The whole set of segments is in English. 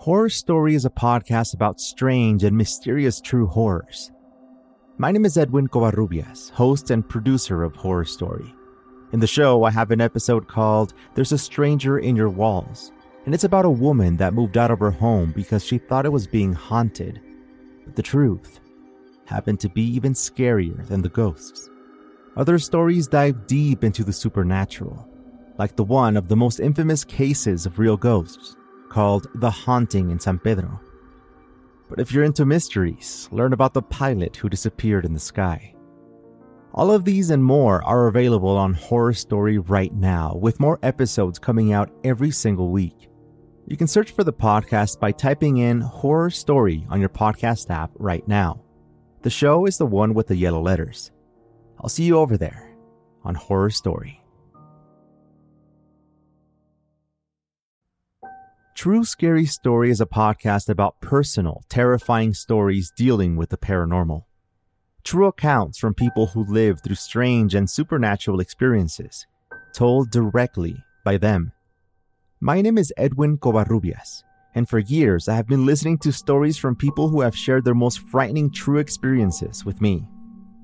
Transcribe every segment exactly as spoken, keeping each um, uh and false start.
Horror Story is a podcast about strange and mysterious true horrors. My name is Edwin Covarrubias, host and producer of Horror Story. In the show, I have an episode called There's a Stranger in Your Walls, and it's about a woman that moved out of her home because she thought it was being haunted. But the truth happened to be even scarier than the ghosts. Other stories dive deep into the supernatural, like the one of the most infamous cases of real ghosts, called The Haunting in San Pedro. But if you're into mysteries, learn about the pilot who disappeared in the sky. All of these and more are available on Horror Story right now, with more episodes coming out every single week. You can search for the podcast by typing in Horror Story on your podcast app right now. The show is the one with the yellow letters. I'll see you over there on Horror Story. True Scary Story is a podcast about personal, terrifying stories dealing with the paranormal. True accounts from people who live through strange and supernatural experiences, told directly by them. My name is Edwin Covarrubias, and for years I have been listening to stories from people who have shared their most frightening true experiences with me.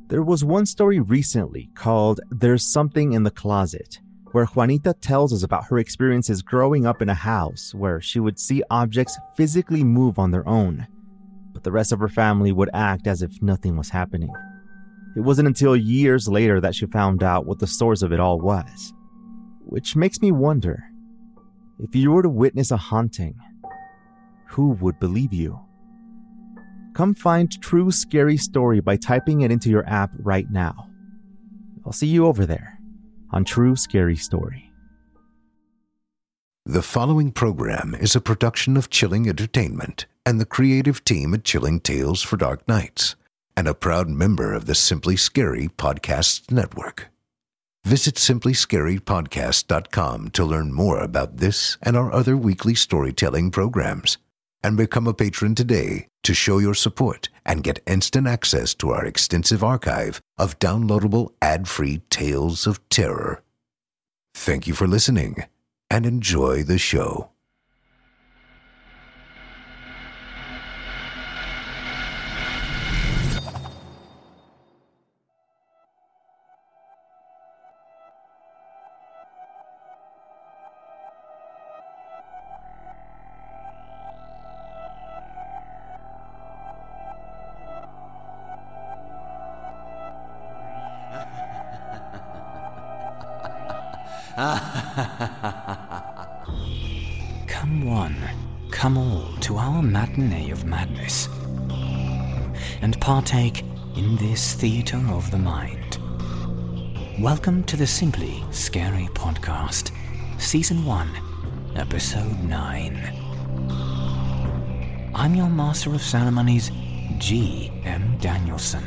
There was one story recently called There's Something in the Closet, where Juanita tells us about her experiences growing up in a house where she would see objects physically move on their own, but the rest of her family would act as if nothing was happening. It wasn't until years later that she found out what the source of it all was, which makes me wonder, if you were to witness a haunting, who would believe you? Come find True Scary Story by typing it into your app right now. I'll see you over there on True Scary Story. The following program is a production of Chilling Entertainment and the creative team at Chilling Tales for Dark Nights, and a proud member of the Simply Scary Podcast Network. Visit simply scary podcast dot com to learn more about this and our other weekly storytelling programs, and become a patron today to show your support and get instant access to our extensive archive of downloadable ad-free tales of terror. Thank you for listening, and enjoy the show. Come one, come all to our matinee of madness, and partake in this theater of the mind. Welcome to the Simply Scary Podcast, Season one, Episode nine. I'm your Master of Ceremonies, G M Danielson.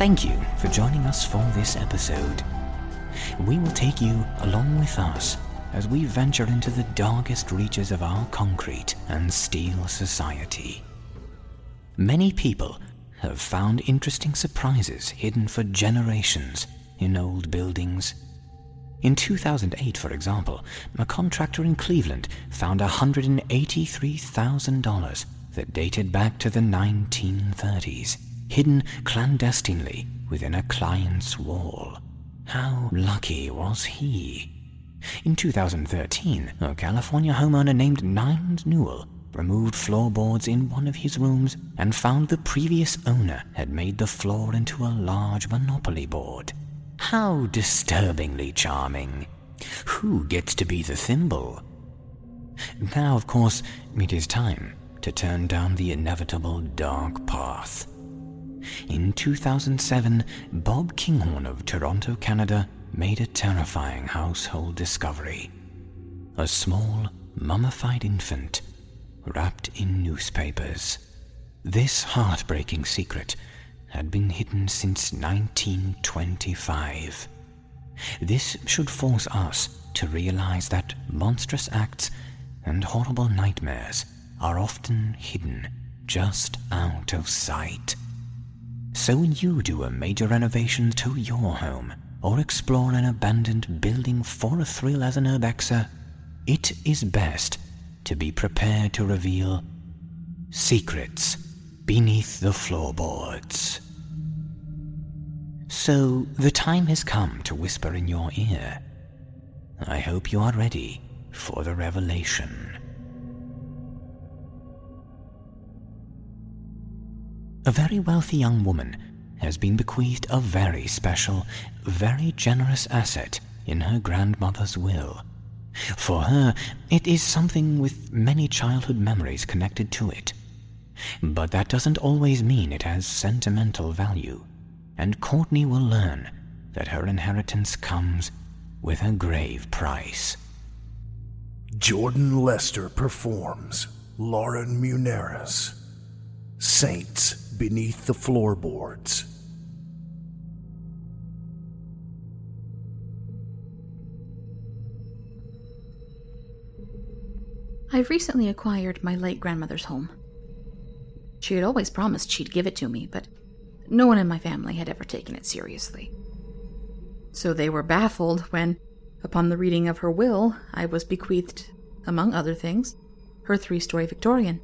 Thank you for joining us for this episode. We will take you along with us as we venture into the darkest reaches of our concrete and steel society. Many people have found interesting surprises hidden for generations in old buildings. In two thousand eight, for example, a contractor in Cleveland found one hundred eighty-three thousand dollars that dated back to the nineteen thirties. Hidden clandestinely within a client's wall. How lucky was he? In two thousand thirteen, a California homeowner named Nines Newell removed floorboards in one of his rooms and found the previous owner had made the floor into a large Monopoly board. How disturbingly charming. Who gets to be the thimble? Now, of course, it is time to turn down the inevitable dark path. In two thousand seven, Bob Kinghorn of Toronto, Canada, made a terrifying household discovery. A small, mummified infant wrapped in newspapers. This heartbreaking secret had been hidden since nineteen twenty-five. This should force us to realize that monstrous acts and horrible nightmares are often hidden just out of sight. So when you do a major renovation to your home or explore an abandoned building for a thrill as an urbexer, it is best to be prepared to reveal secrets beneath the floorboards. So the time has come to whisper in your ear. I hope you are ready for the revelation. A very wealthy young woman has been bequeathed a very special, very generous asset in her grandmother's will. For her, it is something with many childhood memories connected to it. But that doesn't always mean it has sentimental value, and Courtney will learn that her inheritance comes with a grave price. Jordan Lester performs Lauren Munera's Saints Beneath the Floorboards. I recently acquired my late grandmother's home. She had always promised she'd give it to me, but no one in my family had ever taken it seriously. So they were baffled when, upon the reading of her will, I was bequeathed, among other things, her three-story Victorian.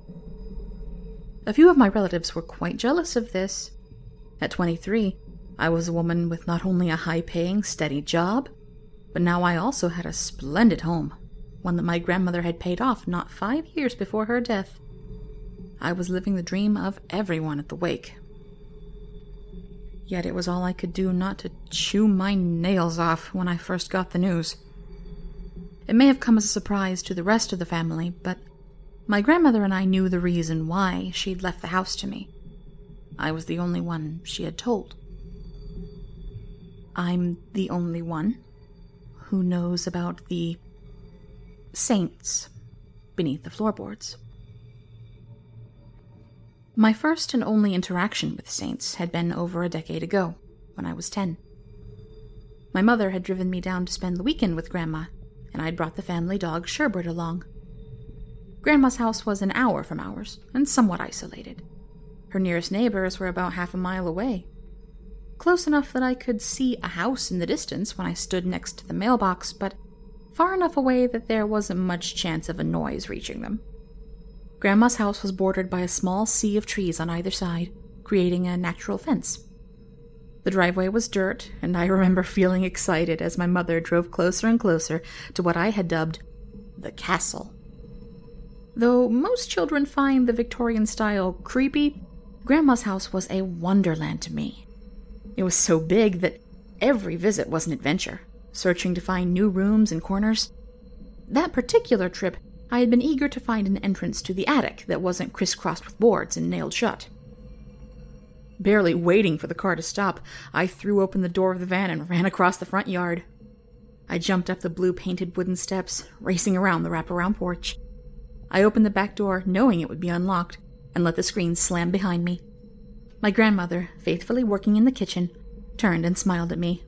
A few of my relatives were quite jealous of this. At twenty-three, I was a woman with not only a high-paying, steady job, but now I also had a splendid home, one that my grandmother had paid off not five years before her death. I was living the dream of everyone at the wake. Yet it was all I could do not to chew my nails off when I first got the news. It may have come as a surprise to the rest of the family, but my grandmother and I knew the reason why she'd left the house to me. I was the only one she had told. I'm the only one who knows about the saints beneath the floorboards. My first and only interaction with saints had been over a decade ago, when I was ten. My mother had driven me down to spend the weekend with Grandma, and I'd brought the family dog Sherbert along. Grandma's house was an hour from ours, and somewhat isolated. Her nearest neighbors were about half a mile away, close enough that I could see a house in the distance when I stood next to the mailbox, but far enough away that there wasn't much chance of a noise reaching them. Grandma's house was bordered by a small sea of trees on either side, creating a natural fence. The driveway was dirt, and I remember feeling excited as my mother drove closer and closer to what I had dubbed the castle. Though most children find the Victorian style creepy, Grandma's house was a wonderland to me. It was so big that every visit was an adventure, searching to find new rooms and corners. That particular trip, I had been eager to find an entrance to the attic that wasn't crisscrossed with boards and nailed shut. Barely waiting for the car to stop, I threw open the door of the van and ran across the front yard. I jumped up the blue-painted wooden steps, racing around the wraparound porch. I opened the back door, knowing it would be unlocked, and let the screen slam behind me. My grandmother, faithfully working in the kitchen, turned and smiled at me.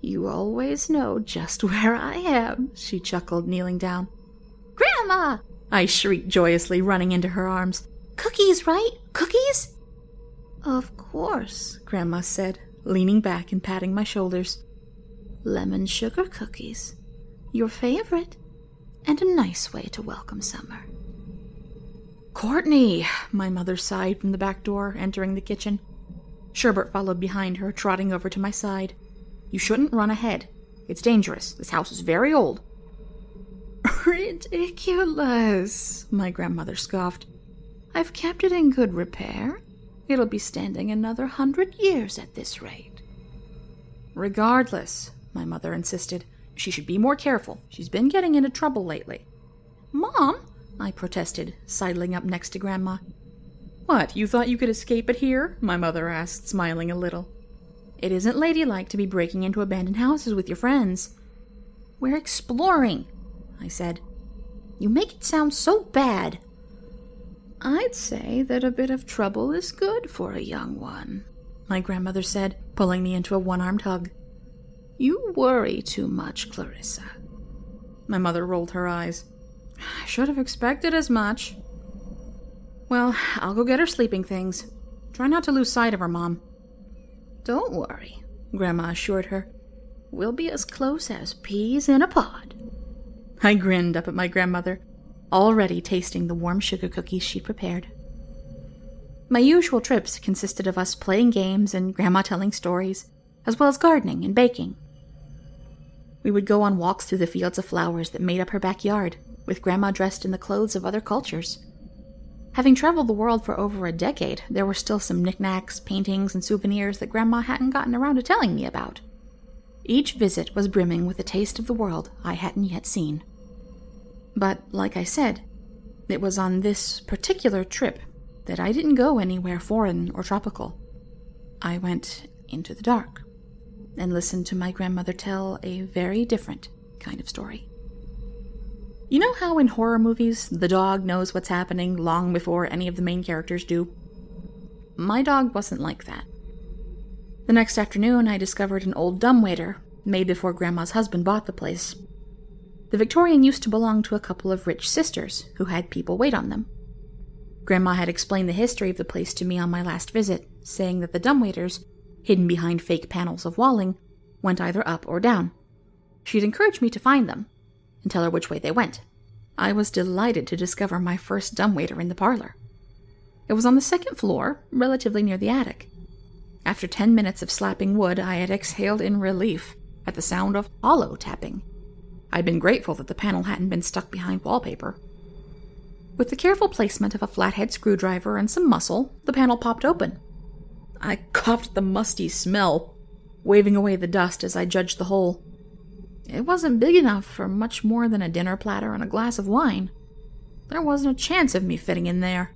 "You always know just where I am," she chuckled, kneeling down. "Grandma!" I shrieked joyously, running into her arms. "Cookies, right? Cookies?" "Of course," Grandma said, leaning back and patting my shoulders. "Lemon sugar cookies. Your favorite. And a nice way to welcome summer." "Courtney!" my mother sighed from the back door, entering the kitchen. Sherbert followed behind her, trotting over to my side. "You shouldn't run ahead. It's dangerous. This house is very old." "Ridiculous," my grandmother scoffed. "I've kept it in good repair. It'll be standing another hundred years at this rate." "Regardless," my mother insisted, "she should be more careful. She's been getting into trouble lately." "Mom," I protested, sidling up next to Grandma. "What, you thought you could escape it here?" my mother asked, smiling a little. "It isn't ladylike to be breaking into abandoned houses with your friends." "We're exploring," I said. "You make it sound so bad." "I'd say that a bit of trouble is good for a young one," my grandmother said, pulling me into a one-armed hug. "You worry too much, Clarissa." My mother rolled her eyes. "I should have expected as much." Well, I'll go get her sleeping things. Try not to lose sight of her, Mom. Don't worry, Grandma assured her. We'll be as close as peas in a pod. I grinned up at my grandmother, already tasting the warm sugar cookies she prepared. My usual trips consisted of us playing games and Grandma telling stories, as well as gardening and baking. We would go on walks through the fields of flowers that made up her backyard, with Grandma dressed in the clothes of other cultures. Having traveled the world for over a decade, there were still some knickknacks, paintings, and souvenirs that Grandma hadn't gotten around to telling me about. Each visit was brimming with a taste of the world I hadn't yet seen. But, like I said, it was on this particular trip that I didn't go anywhere foreign or tropical. I went into the dark and listened to my grandmother tell a very different kind of story. You know how in horror movies, the dog knows what's happening long before any of the main characters do? My dog wasn't like that. The next afternoon, I discovered an old dumbwaiter, made before Grandma's husband bought the place. The Victorian used to belong to a couple of rich sisters, who had people wait on them. Grandma had explained the history of the place to me on my last visit, saying that the dumbwaiters, hidden behind fake panels of walling, went either up or down. She'd encouraged me to find them, and tell her which way they went. I was delighted to discover my first dumbwaiter in the parlor. It was on the second floor, relatively near the attic. After ten minutes of slapping wood, I had exhaled in relief at the sound of hollow tapping. I'd been grateful that the panel hadn't been stuck behind wallpaper. With the careful placement of a flathead screwdriver and some muscle, the panel popped open. I coughed the musty smell, waving away the dust as I judged the hole. It wasn't big enough for much more than a dinner platter and a glass of wine. There wasn't a chance of me fitting in there.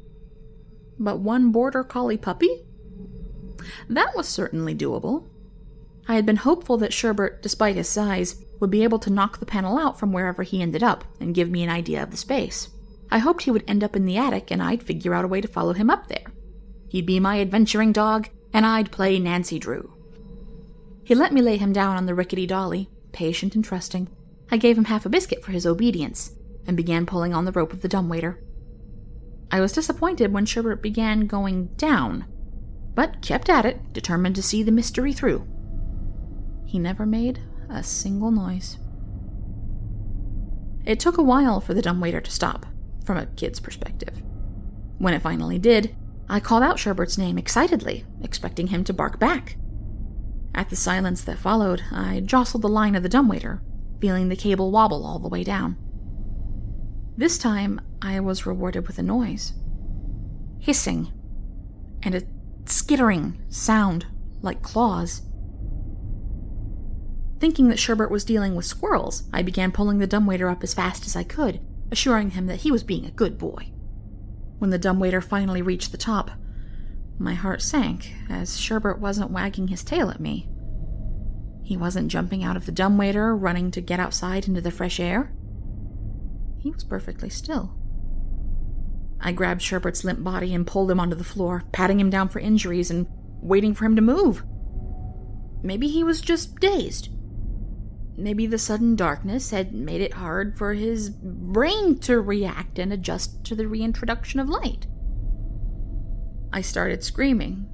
But one border collie puppy? That was certainly doable. I had been hopeful that Sherbert, despite his size, would be able to knock the panel out from wherever he ended up and give me an idea of the space. I hoped he would end up in the attic and I'd figure out a way to follow him up there. He'd be my adventuring dog, and I'd play Nancy Drew. He let me lay him down on the rickety dolly, patient and trusting. I gave him half a biscuit for his obedience, and began pulling on the rope of the dumbwaiter. I was disappointed when Sherbert began going down, but kept at it, determined to see the mystery through. He never made a single noise. It took a while for the dumbwaiter to stop, from a kid's perspective. When it finally did, I called out Sherbert's name excitedly, expecting him to bark back. At the silence that followed, I jostled the line of the dumbwaiter, feeling the cable wobble all the way down. This time, I was rewarded with a noise. Hissing, and a skittering sound, like claws. Thinking that Sherbert was dealing with squirrels, I began pulling the dumbwaiter up as fast as I could, assuring him that he was being a good boy. When the dumbwaiter finally reached the top, my heart sank, as Sherbert wasn't wagging his tail at me. He wasn't jumping out of the dumbwaiter, running to get outside into the fresh air. He was perfectly still. I grabbed Sherbert's limp body and pulled him onto the floor, patting him down for injuries and waiting for him to move. Maybe he was just dazed. Maybe the sudden darkness had made it hard for his brain to react and adjust to the reintroduction of light. I started screaming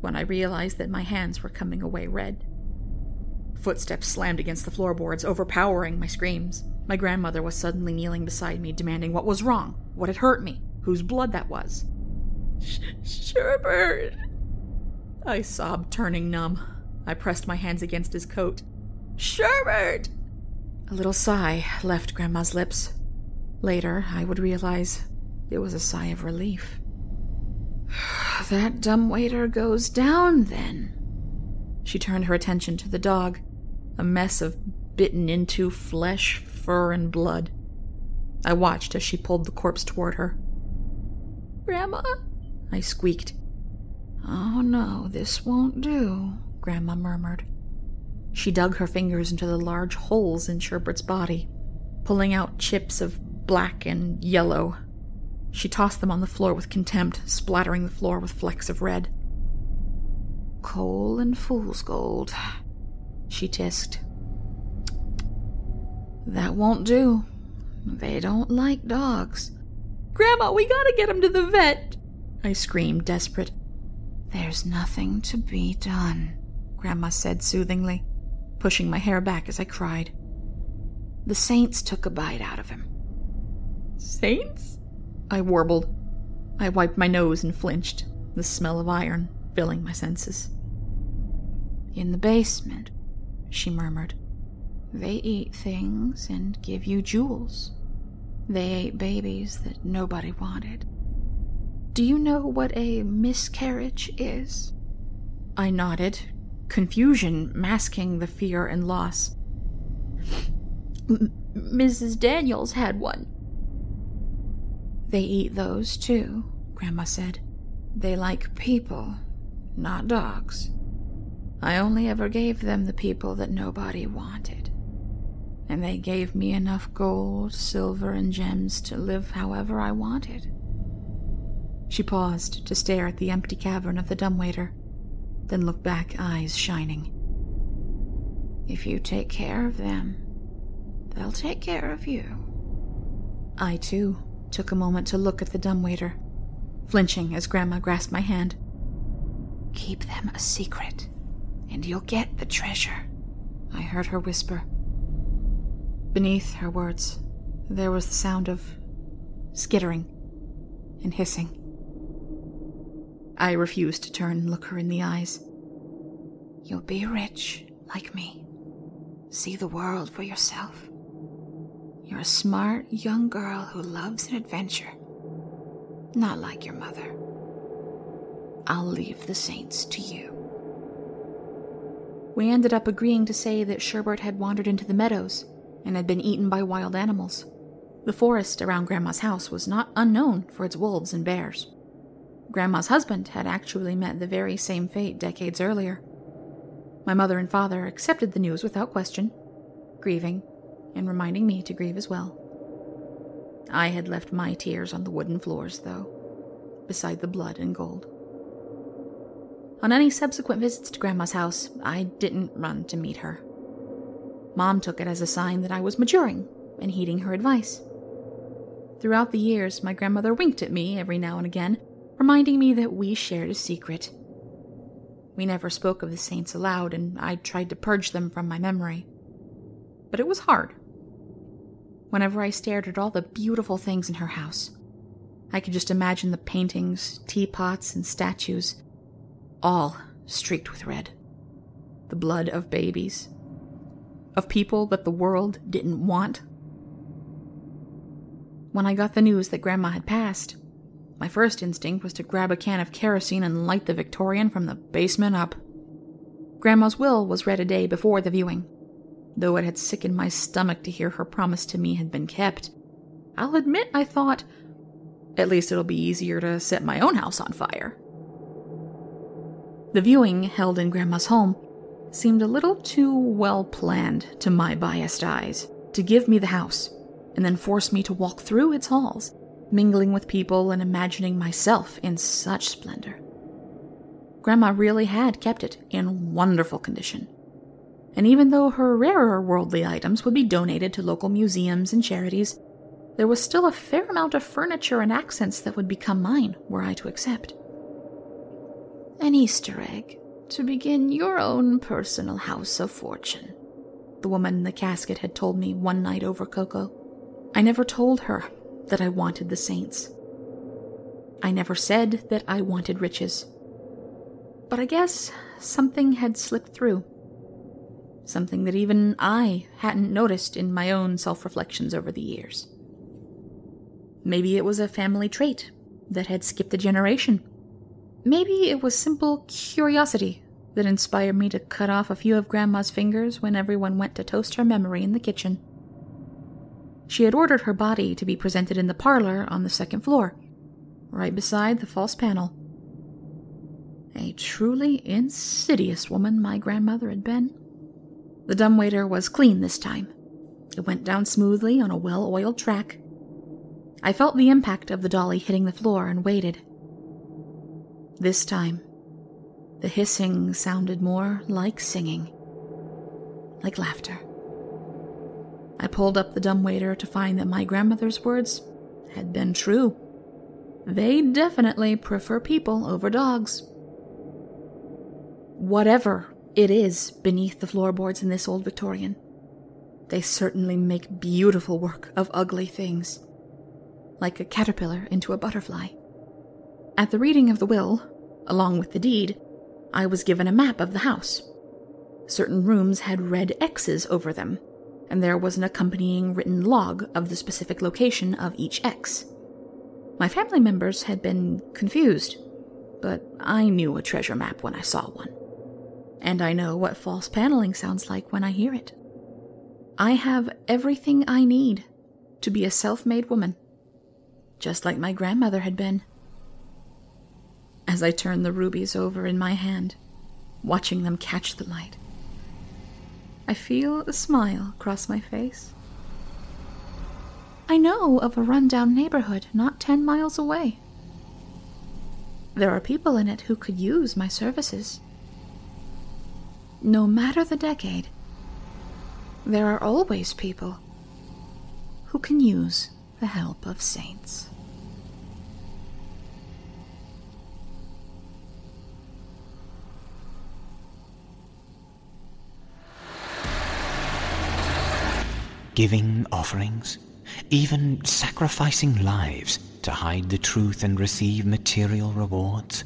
when I realized that my hands were coming away red. Footsteps slammed against the floorboards, overpowering my screams. My grandmother was suddenly kneeling beside me, demanding what was wrong, what had hurt me, whose blood that was. Sherbert! I sobbed, turning numb. I pressed my hands against his coat. Sherbert! A little sigh left Grandma's lips. Later, I would realize it was a sigh of relief. That dumbwaiter goes down, then. She turned her attention to the dog, a mess of bitten-into flesh, fur, and blood. I watched as she pulled the corpse toward her. Grandma? I squeaked. Oh, no, this won't do, Grandma murmured. She dug her fingers into the large holes in Sherbert's body, pulling out chips of black and yellow. She tossed them on the floor with contempt, splattering the floor with flecks of red. Coal and fool's gold, she tisked. That won't do. They don't like dogs. Grandma, we gotta get him to the vet, I screamed, desperate. There's nothing to be done, Grandma said soothingly, pushing my hair back as I cried. The saints took a bite out of him. Saints? I warbled. I wiped my nose and flinched, the smell of iron filling my senses. In the basement, she murmured. They eat things and give you jewels. They ate babies that nobody wanted. Do you know what a miscarriage is? I nodded, confusion masking the fear and loss. M- Missus Daniels had one. They eat those too, Grandma said. They like people, not dogs. I only ever gave them the people that nobody wanted. And they gave me enough gold, silver, and gems to live however I wanted. She paused to stare at the empty cavern of the dumbwaiter, then looked back, eyes shining. If you take care of them, they'll take care of you. I, too, took a moment to look at the dumbwaiter, flinching as Grandma grasped my hand. Keep them a secret, and you'll get the treasure, I heard her whisper. Beneath her words, there was the sound of skittering and hissing. I refused to turn and look her in the eyes. You'll be rich, like me. See the world for yourself. You're a smart young girl who loves an adventure. Not like your mother. I'll leave the saints to you. We ended up agreeing to say that Sherbert had wandered into the meadows and had been eaten by wild animals. The forest around Grandma's house was not unknown for its wolves and bears. Grandma's husband had actually met the very same fate decades earlier. My mother and father accepted the news without question, grieving and reminding me to grieve as well. I had left my tears on the wooden floors, though, beside the blood and gold. On any subsequent visits to Grandma's house, I didn't run to meet her. Mom took it as a sign that I was maturing and heeding her advice. Throughout the years, my grandmother winked at me every now and again, reminding me that we shared a secret. We never spoke of the saints aloud, and I tried to purge them from my memory. But it was hard. Whenever I stared at all the beautiful things in her house, I could just imagine the paintings, teapots, and statues, all streaked with red. The blood of babies, of people that the world didn't want. When I got the news that Grandma had passed, my first instinct was to grab a can of kerosene and light the Victorian from the basement up. Grandma's will was read a day before the viewing. Though it had sickened my stomach to hear her promise to me had been kept, I'll admit I thought, at least it'll be easier to set my own house on fire. The viewing, held in Grandma's home, seemed a little too well planned to my biased eyes to give me the house and then force me to walk through its halls, mingling with people and imagining myself in such splendor. Grandma really had kept it in wonderful condition, and even though her rarer worldly items would be donated to local museums and charities, there was still a fair amount of furniture and accents that would become mine were I to accept. An Easter egg to begin your own personal house of fortune, the woman in the casket had told me one night over cocoa. I never told her that I wanted the saints. I never said that I wanted riches. But I guess something had slipped through. Something that even I hadn't noticed in my own self-reflections over the years. Maybe it was a family trait that had skipped a generation. Maybe it was simple curiosity that inspired me to cut off a few of Grandma's fingers when everyone went to toast her memory in the kitchen. She had ordered her body to be presented in the parlor on the second floor, right beside the false panel. A truly insidious woman my grandmother had been. The dumbwaiter was clean this time. It went down smoothly on a well-oiled track. I felt the impact of the dolly hitting the floor and waited. This time, the hissing sounded more like singing, like laughter. I pulled up the dumbwaiter to find that my grandmother's words had been true. They definitely prefer people over dogs. Whatever it is beneath the floorboards in this old Victorian, they certainly make beautiful work of ugly things, like a caterpillar into a butterfly. At the reading of the will, along with the deed, I was given a map of the house. Certain rooms had red X's over them, and there was an accompanying written log of the specific location of each X. My family members had been confused, but I knew a treasure map when I saw one. And I know what false paneling sounds like when I hear it. I have everything I need to be a self-made woman, just like my grandmother had been. As I turned the rubies over in my hand, watching them catch the light, I feel a smile cross my face. I know of a run-down neighborhood not ten miles away. There are people in it who could use my services. No matter the decade, there are always people who can use the help of saints. Giving offerings, even sacrificing lives to hide the truth and receive material rewards.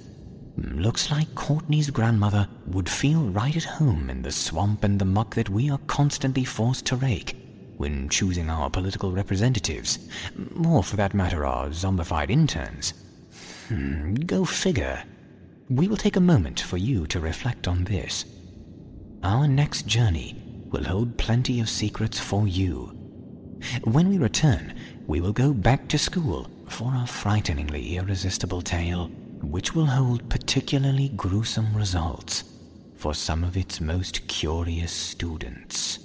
Looks like Courtney's grandmother would feel right at home in the swamp and the muck that we are constantly forced to rake when choosing our political representatives, or for that matter our zombified interns. Hmm, go figure. We will take a moment for you to reflect on this. Our next journey will hold plenty of secrets for you. When we return, we will go back to school for our frighteningly irresistible tale, which will hold particularly gruesome results for some of its most curious students.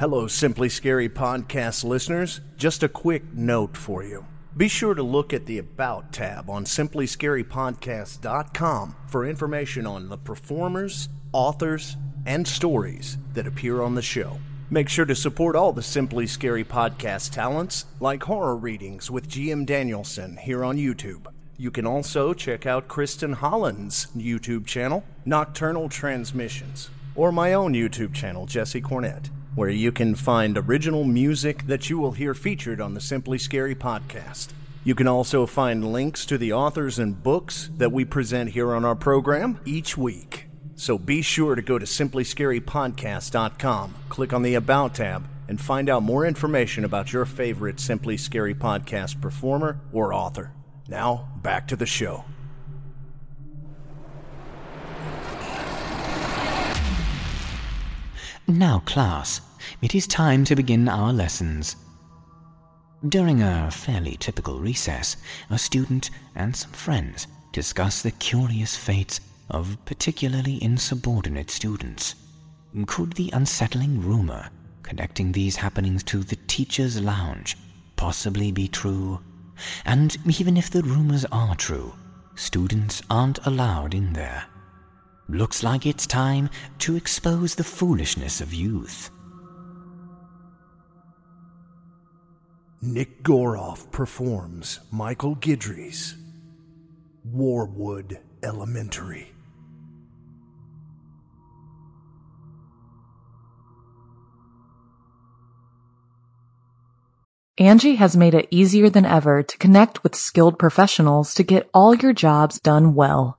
Hello, Simply Scary Podcast listeners. Just a quick note for you. Be sure to look at the About tab on simply scary podcast dot com for information on the performers, authors, and stories that appear on the show. Make sure to support all the Simply Scary Podcast talents, like horror readings with G M Danielson here on YouTube. You can also check out Kristen Holland's YouTube channel, Nocturnal Transmissions, or my own YouTube channel, Jesse Cornett, where you can find original music that you will hear featured on the Simply Scary Podcast. You can also find links to the authors and books that we present here on our program each week. So be sure to go to simply scary podcast dot com, click on the About tab, and find out more information about your favorite Simply Scary Podcast performer or author. Now, back to the show. Now, class, it is time to begin our lessons. During a fairly typical recess, a student and some friends discuss the curious fates of particularly insubordinate students. Could the unsettling rumor connecting these happenings to the teacher's lounge possibly be true? And even if the rumors are true, students aren't allowed in there. Looks like it's time to expose the foolishness of youth. Nick Goroff performs Michael Guidry's Warwood Elementary. Angie has made it easier than ever to connect with skilled professionals to get all your jobs done well.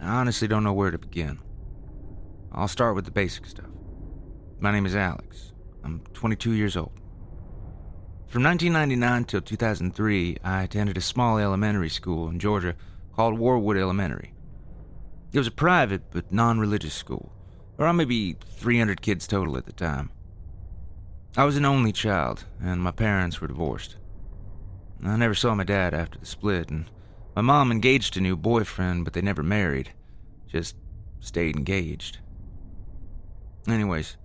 I honestly don't know where to begin. I'll start with the basic stuff. My name is Alex. I'm twenty-two years old. From nineteen ninety-nine till two thousand three, I attended a small elementary school in Georgia called Warwood Elementary. It was a private but non-religious school, around maybe three hundred kids total at the time. I was an only child, and my parents were divorced. I never saw my dad after the split, and my mom engaged a new boyfriend, but they never married, just stayed engaged. Anyways,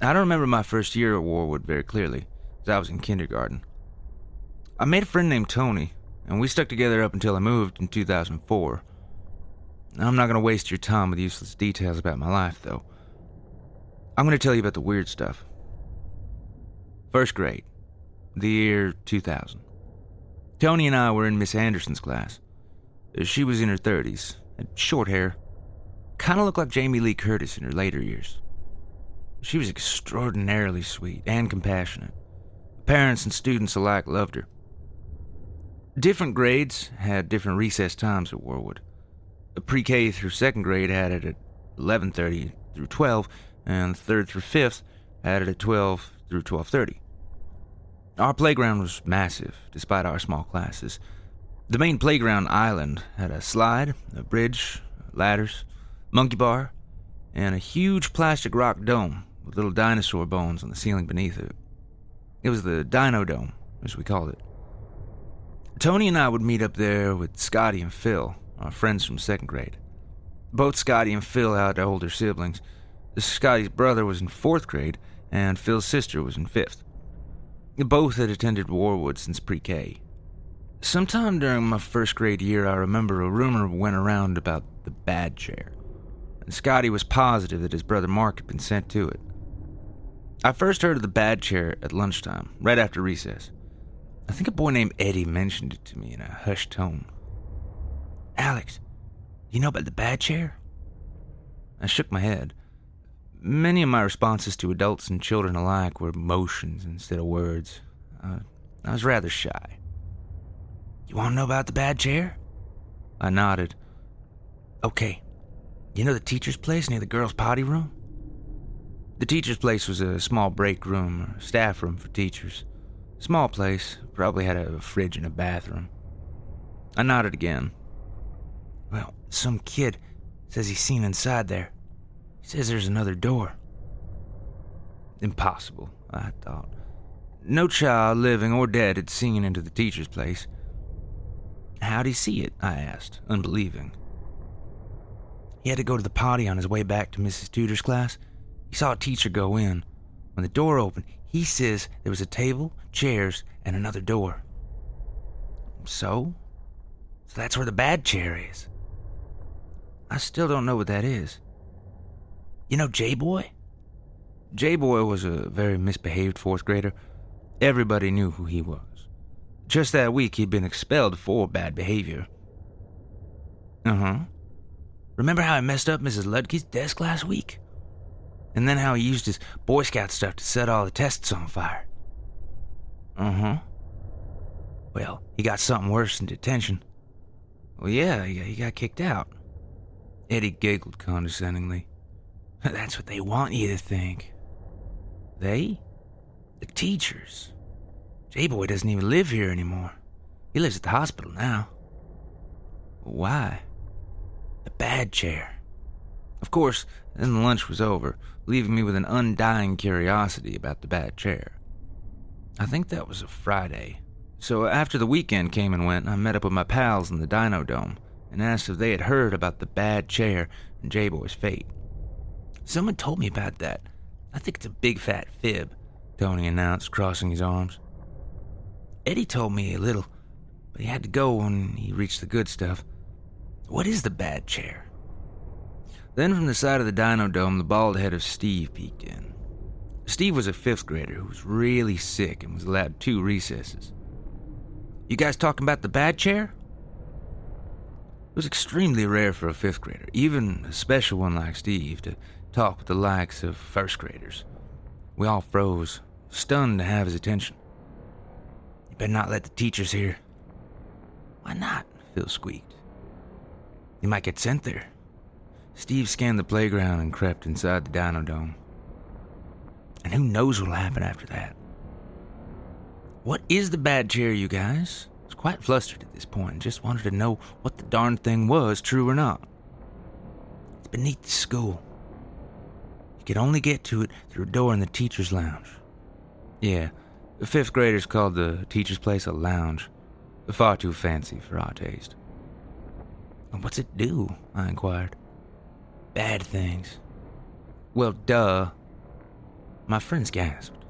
I don't remember my first year at Warwood very clearly, as I was in kindergarten. I made a friend named Tony, and we stuck together up until I moved in two thousand four. I'm not going to waste your time with useless details about my life, though. I'm going to tell you about the weird stuff. First grade, the year two thousand. Tony and I were in Miss Anderson's class. She was in her thirties, had short hair, kind of looked like Jamie Lee Curtis in her later years. She was extraordinarily sweet and compassionate. Parents and students alike loved her. Different grades had different recess times at Warwood. Pre-K through second grade had it at eleven thirty through twelve, and third through fifth had it at twelve through twelve thirty. Our playground was massive, despite our small classes. The main playground island had a slide, a bridge, ladders, monkey bar, and a huge plastic rock dome with little dinosaur bones on the ceiling beneath it. It was the Dino Dome, as we called it. Tony and I would meet up there with Scotty and Phil, our friends from second grade. Both Scotty and Phil had older siblings. Scotty's brother was in fourth grade, and Phil's sister was in fifth. Both had attended Warwood since pre-K. Sometime during my first grade year, I remember a rumor went around about the bad chair, and Scotty was positive that his brother Mark had been sent to it. I first heard of the bad chair at lunchtime, right after recess. I think a boy named Eddie mentioned it to me in a hushed tone. "Alex, you know about the bad chair?" I shook my head. Many of my responses to adults and children alike were motions instead of words. Uh, I was rather shy. "You want to know about the bad chair?" I nodded. "Okay, you know the teacher's place near the girls' potty room?" The teacher's place was a small break room or staff room for teachers. Small place, probably had a fridge and a bathroom. I nodded again. "Well, some kid says he's seen inside there. He says there's another door." Impossible, I thought. No child, living or dead, had seen into the teacher's place. "How'd he see it?" I asked, unbelieving. "He had to go to the potty on his way back to Missus Tudor's class. He saw a teacher go in. When the door opened, he says there was a table, chairs, and another door." So? So that's where the bad chair is." "I still don't know what that is." "You know J-Boy?" J-Boy was a very misbehaved fourth grader. Everybody knew who he was. Just that week, he'd been expelled for bad behavior. "Uh-huh. Remember how he messed up Missus Ludke's desk last week? And then how he used his Boy Scout stuff to set all the tests on fire?" "Uh-huh." "Well, he got something worse than detention." "Well, yeah, he got kicked out." Eddie giggled condescendingly. "That's what they want you to think." "They?" "The teachers. J-Boy doesn't even live here anymore. He lives at the hospital now." "Why?" "The bad chair." Of course, then lunch was over, leaving me with an undying curiosity about the bad chair. I think that was a Friday. So after the weekend came and went, I met up with my pals in the Dino Dome and asked if they had heard about the bad chair and J-Boy's fate. "Someone told me about that. I think it's a big fat fib," Tony announced, crossing his arms. "Eddie told me a little, but he had to go when he reached the good stuff. What is the bad chair?" Then from the side of the Dino Dome, the bald head of Steve peeked in. Steve was a fifth grader who was really sick and was allowed two recesses. "You guys talking about the bad chair?" It was extremely rare for a fifth grader, even a special one like Steve, to talk with the likes of first graders. We all froze, stunned to have his attention. "You better not let the teachers hear." "Why not?" Phil squeaked. "You might get sent there." Steve scanned the playground and crept inside the Dino Dome. "And who knows what'll happen after that." "What is the bad chair, you guys?" I was quite flustered at this point and just wanted to know what the darn thing was, true or not. "It's beneath the school. You could only get to it through a door in the teacher's lounge." Yeah, the fifth graders called the teacher's place a lounge. Far too fancy for our taste. "And what's it do?" I inquired. "Bad things." "Well, duh." My friends gasped.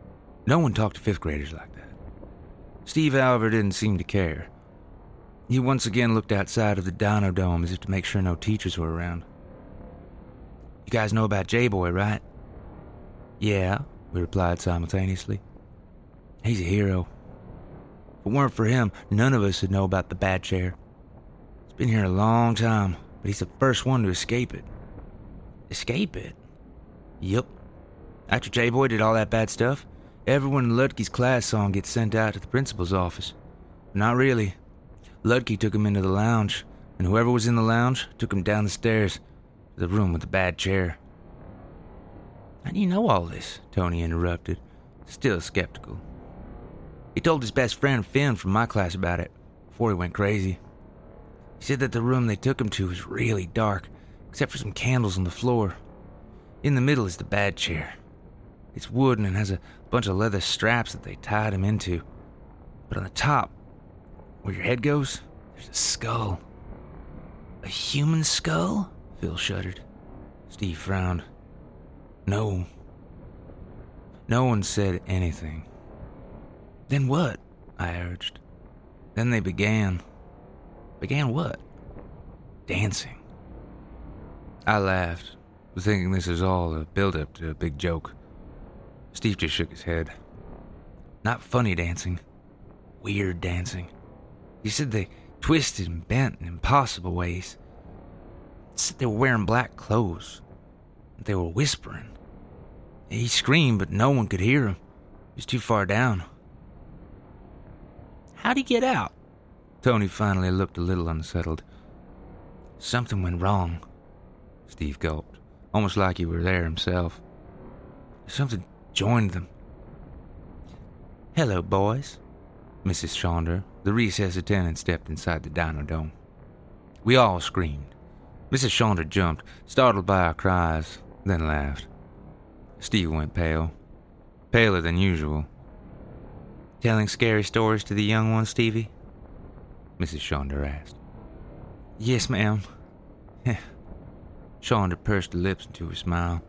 No one talked to fifth graders like that. Steve, however, didn't seem to care. He once again looked outside of the Dino Dome as if to make sure no teachers were around. "You guys know about J-Boy, right?" "Yeah," we replied simultaneously. "He's a hero. If it weren't for him, none of us would know about the bad chair. It's been here a long time, but he's the first one to escape it." "Escape it?" "Yep. After J-Boy did all that bad stuff, everyone in Ludke's class saw him get sent out to the principal's office. Not really. Ludke took him into the lounge, and whoever was in the lounge took him down the stairs to the room with the bad chair." "How do you know all this?" Tony interrupted, still skeptical. "He told his best friend Finn from my class about it, before he went crazy. He said that the room they took him to was really dark, except for some candles on the floor. In the middle is the bad chair. It's wooden and has a bunch of leather straps that they tied him into. But on the top, where your head goes, there's a skull." "A human skull?" Phil shuddered. Steve frowned. No. No one said anything. "Then what?" I urged. "Then they began." "Began what?" "Dancing." I laughed, thinking this was all a build-up to a big joke. Steve just shook his head. "Not funny dancing. Weird dancing. He said they twisted and bent in impossible ways. He said they were wearing black clothes. They were whispering. He screamed, but no one could hear him. He was too far down." "How'd he get out?" Tony finally looked a little unsettled. "Something went wrong." Steve gulped, almost like he were there himself. "Something joined them." "Hello, boys." Missus Schaunder, the recess attendant, stepped inside the Dino Dome. We all screamed. Missus Schaunder jumped, startled by our cries, then laughed. Steve went pale, paler than usual. "Telling scary stories to the young ones, Stevie?" Missus Schaunder asked. "Yes, ma'am." Schaunder pursed her lips into a smile.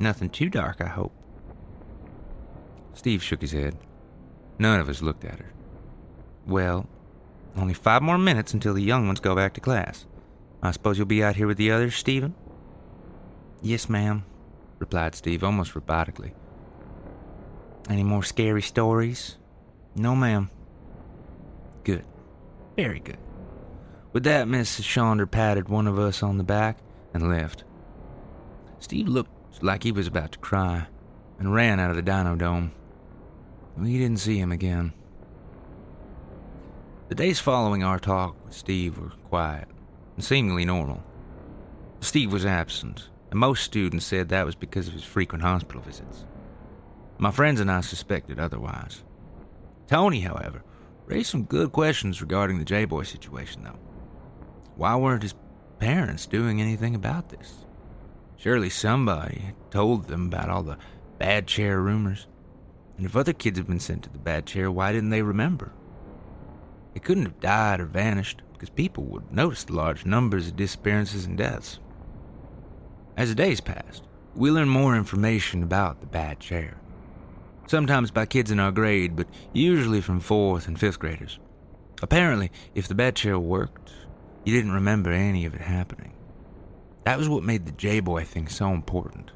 "Nothing too dark, I hope." Steve shook his head. None of us looked at her. "Well, only five more minutes until the young ones go back to class. I suppose you'll be out here with the others, Stephen?" "Yes, ma'am," replied Steve almost robotically. "Any more scary stories?" "No, ma'am." "Good. Very good." With that, Missus Schaunder patted one of us on the back and left. Steve looked like he was about to cry and ran out of the Dino Dome. We didn't see him again. The days following our talk with Steve were quiet and seemingly normal. Steve was absent, and most students said that was because of his frequent hospital visits. My friends and I suspected otherwise. Tony, however, raised some good questions regarding the J-Boy situation, though. Why weren't his parents doing anything about this? Surely somebody had told them about all the bad chair rumors. And if other kids had been sent to the bad chair, why didn't they remember? They couldn't have died or vanished, because people would notice the large numbers of disappearances and deaths. As the days passed, we learned more information about the bad chair. Sometimes by kids in our grade, but usually from fourth and fifth graders. Apparently, if the bad chair worked, you didn't remember any of it happening. That was what made the J-Boy thing so important.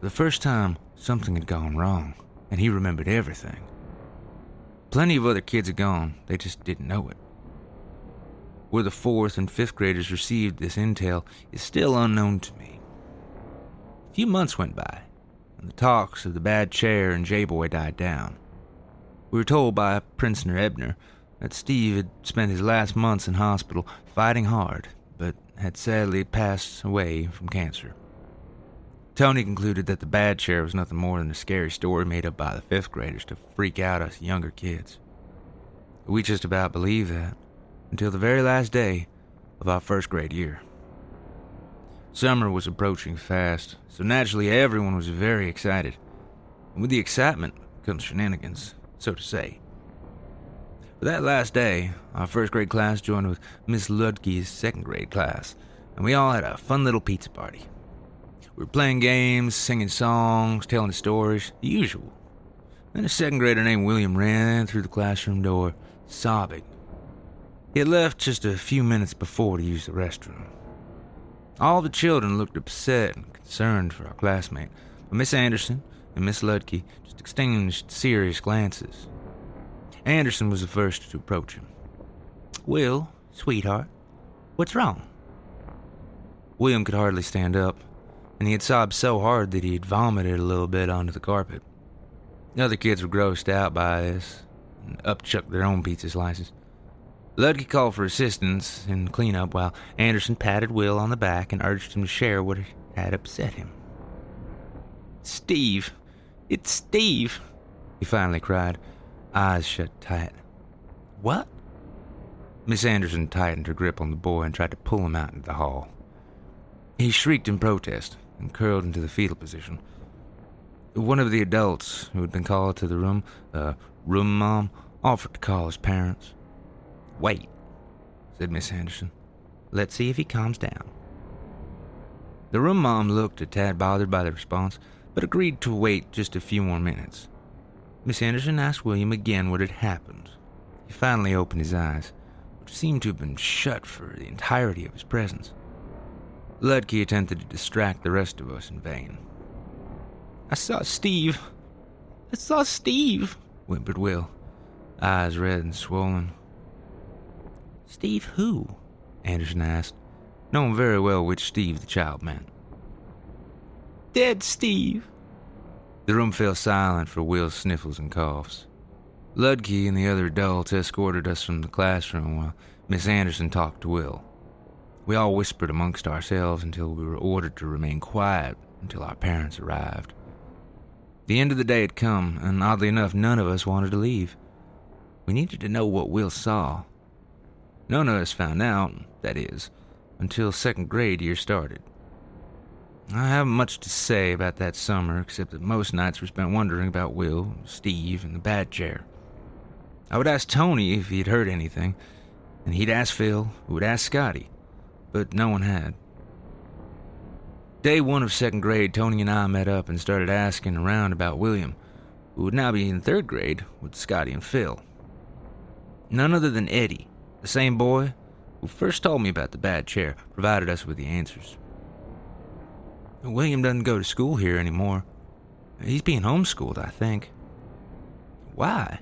For the first time, something had gone wrong, and he remembered everything. Plenty of other kids had gone, they just didn't know it. Where the fourth and fifth graders received this intel is still unknown to me. A few months went by, and the talks of the bad chair and J-Boy died down. We were told by Prinzner Ebner that Steve had spent his last months in hospital fighting hard, but had sadly passed away from cancer. Tony concluded that the bad chair was nothing more than a scary story made up by the fifth graders to freak out us younger kids. We just about believed that, until the very last day of our first grade year. Summer was approaching fast, so naturally everyone was very excited. And with the excitement comes shenanigans, so to say. For that last day, our first grade class joined with Miss Ludke's second grade class, and we all had a fun little pizza party. We were playing games, singing songs, telling stories, the usual. Then a second grader named William ran through the classroom door, sobbing. He had left just a few minutes before to use the restroom. All the children looked upset and concerned for our classmate, but Miss Anderson and Miss Ludke just exchanged serious glances. Anderson was the first to approach him. "Will, sweetheart, what's wrong?" William could hardly stand up, and he had sobbed so hard that he had vomited a little bit onto the carpet. The other kids were grossed out by this and upchucked their own pizza slices. Ludke called for assistance in cleanup while Anderson patted Will on the back and urged him to share what had upset him. "Steve! It's Steve!" he finally cried, eyes shut tight. "What?" Miss Anderson tightened her grip on the boy and tried to pull him out into the hall. He shrieked in protest and curled into the fetal position. One of the adults who had been called to the room, the room mom, offered to call his parents. "Wait," said Miss Anderson. "Let's see if he calms down." The room mom looked a tad bothered by the response, but agreed to wait just a few more minutes. Miss Anderson asked William again what had happened. He finally opened his eyes, which seemed to have been shut for the entirety of his presence. Ludke attempted to distract the rest of us in vain. "I saw Steve. I saw Steve," whimpered Will, eyes red and swollen. "Steve who?" Anderson asked, knowing very well which Steve the child meant. "Dead Steve." The room fell silent for Will's sniffles and coughs. Ludke and the other adults escorted us from the classroom while Miss Anderson talked to Will. We all whispered amongst ourselves until we were ordered to remain quiet until our parents arrived. The end of the day had come, and oddly enough, none of us wanted to leave. We needed to know what Will saw. None of us found out, that is, until second grade year started. I haven't much to say about that summer, except that most nights were spent wondering about Will, Steve, and the bad chair. I would ask Tony if he'd heard anything, and he'd ask Phil, who would ask Scotty, but no one had. Day one of second grade, Tony and I met up and started asking around about William, who would now be in third grade with Scotty and Phil. None other than Eddie, the same boy who first told me about the bad chair, provided us with the answers. "William doesn't go to school here anymore. He's being homeschooled, I think." "Why?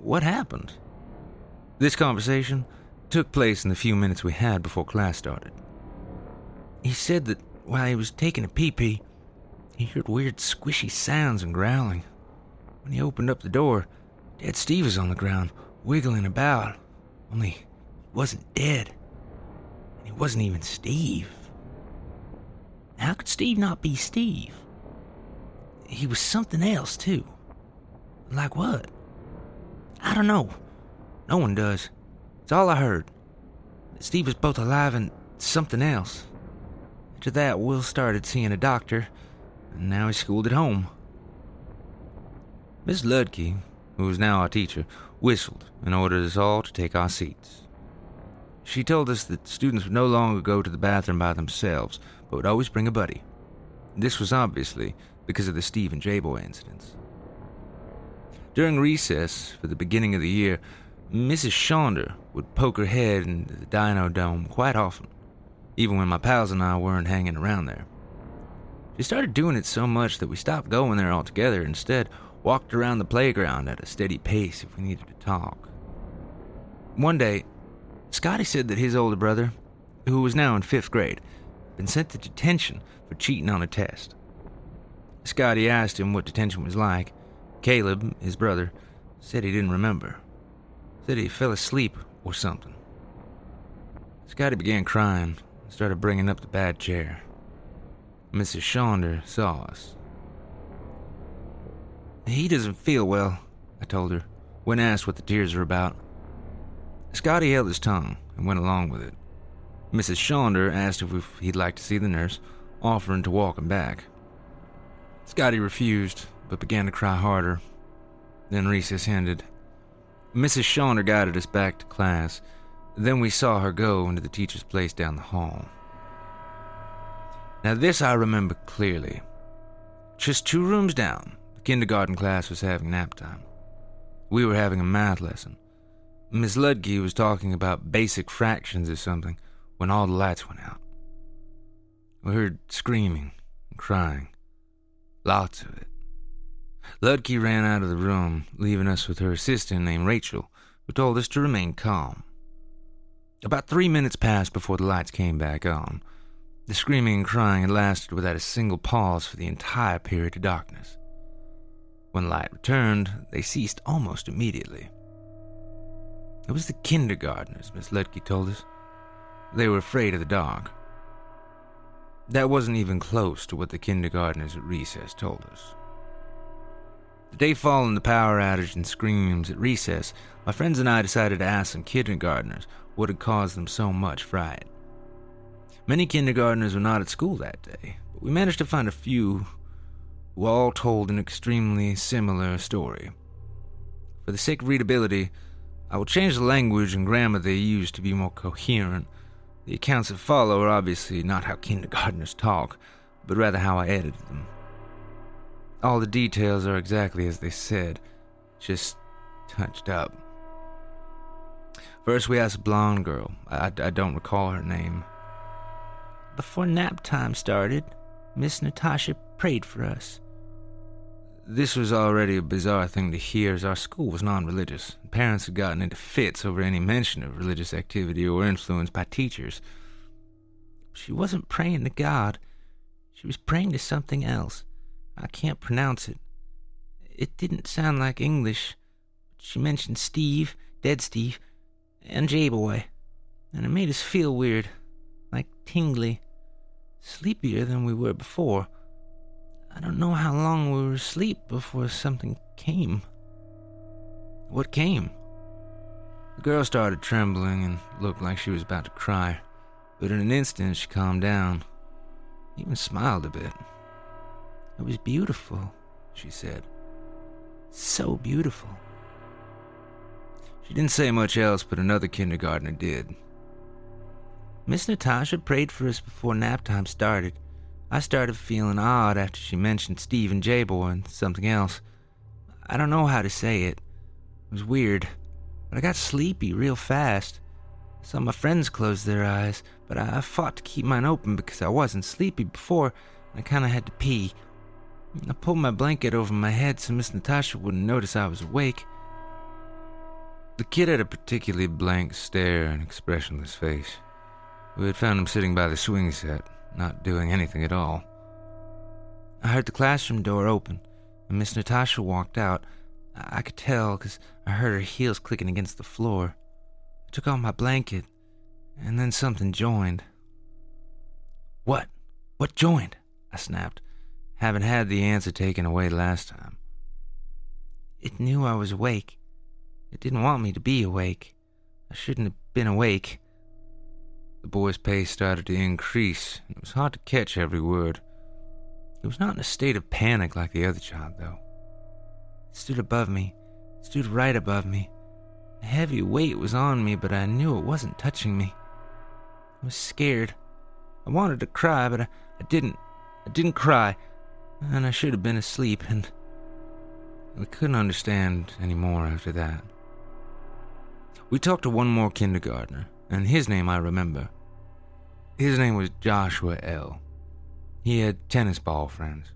What happened?" This conversation took place in the few minutes we had before class started. "He said that while he was taking a pee-pee, he heard weird squishy sounds and growling. When he opened up the door, dead Steve was on the ground, wiggling about. Only he wasn't dead. And he wasn't even Steve." "How could Steve not be Steve?" "He was something else, too." "Like what?" "I don't know. No one does. It's all I heard. That Steve was both alive and something else." After that, Will started seeing a doctor, and now he's schooled at home. Miss Ludke, who was now our teacher, whistled and ordered us all to take our seats. She told us that students would no longer go to the bathroom by themselves, but would always bring a buddy. This was obviously because of the Steve and J-Boy incidents. During recess, for the beginning of the year, Missus Schaunder would poke her head into the Dino Dome quite often, even when my pals and I weren't hanging around there. She started doing it so much that we stopped going there altogether and instead walked around the playground at a steady pace if we needed to talk. One day, Scotty said that his older brother, who was now in fifth grade, had been sent to detention for cheating on a test. Scotty asked him what detention was like. Caleb, his brother, said he didn't remember. Said he fell asleep or something. Scotty began crying and started bringing up the bad chair. Missus Schaunder saw us. "He doesn't feel well," I told her, when asked what the tears were about. Scotty held his tongue and went along with it. Missus Schaunder asked if he'd like to see the nurse, offering to walk him back. Scotty refused, but began to cry harder. Then recess ended. Missus Schaunder guided us back to class. Then we saw her go into the teacher's place down the hall. Now this I remember clearly. Just two rooms down, the kindergarten class was having nap time. We were having a math lesson. Miss Ludke was talking about basic fractions or something when all the lights went out. We heard screaming and crying. Lots of it. Ludke ran out of the room, leaving us with her assistant named Rachel, who told us to remain calm. About three minutes passed before the lights came back on. The screaming and crying had lasted without a single pause for the entire period of darkness. When light returned, they ceased almost immediately. It was the kindergartners, Miss Ludke told us. They were afraid of the dark. That wasn't even close to what the kindergartners at recess told us. The day following the power outage and screams at recess, my friends and I decided to ask some kindergartners what had caused them so much fright. Many kindergartners were not at school that day, but we managed to find a few who all told an extremely similar story. For the sake of readability, I will change the language and grammar they use to be more coherent. The accounts that follow are obviously not how kindergartners talk, but rather how I edited them. All the details are exactly as they said, just touched up. First we asked a blonde girl, I, I don't recall her name. "Before nap time started, Miss Natasha prayed for us." This was already a bizarre thing to hear, as our school was non-religious. Parents had gotten into fits over any mention of religious activity or influence by teachers. "She wasn't praying to God. She was praying to something else. I can't pronounce it. It didn't sound like English. She mentioned Steve, dead Steve, and J-Boy, and it made us feel weird, like tingly, sleepier than we were before. I don't know how long we were asleep before something came." "What came?" The girl started trembling and looked like she was about to cry, but in an instant she calmed down, even smiled a bit. "It was beautiful," she said. "So beautiful." She didn't say much else, but another kindergartner did. "Miss Natasha prayed for us before nap time started. I started feeling odd after she mentioned Steve and J-Boy and something else. I don't know how to say it. It was weird, but I got sleepy real fast. I saw my friends close their eyes, but I fought to keep mine open because I wasn't sleepy before, and I kind of had to pee. I pulled my blanket over my head so Miss Natasha wouldn't notice I was awake." The kid had a particularly blank stare and expressionless face. We had found him sitting by the swing set, not doing anything at all. "I heard the classroom door open, and Miss Natasha walked out. I, I could tell, because I heard her heels clicking against the floor. I took off my blanket, and then something joined." "What? What joined?" I snapped, having had the answer taken away last time. "It knew I was awake. It didn't want me to be awake. I shouldn't have been awake." The boy's pace started to increase, and it was hard to catch every word. He was not in a state of panic like the other child, though. "It stood above me, it stood right above me. A heavy weight was on me, but I knew it wasn't touching me. I was scared. I wanted to cry, but I, I didn't. I didn't cry, and I should have been asleep, and..." We couldn't understand any more after that. We talked to one more kindergartner, and his name I remember. His name was Joshua L. He had tennis ball friends.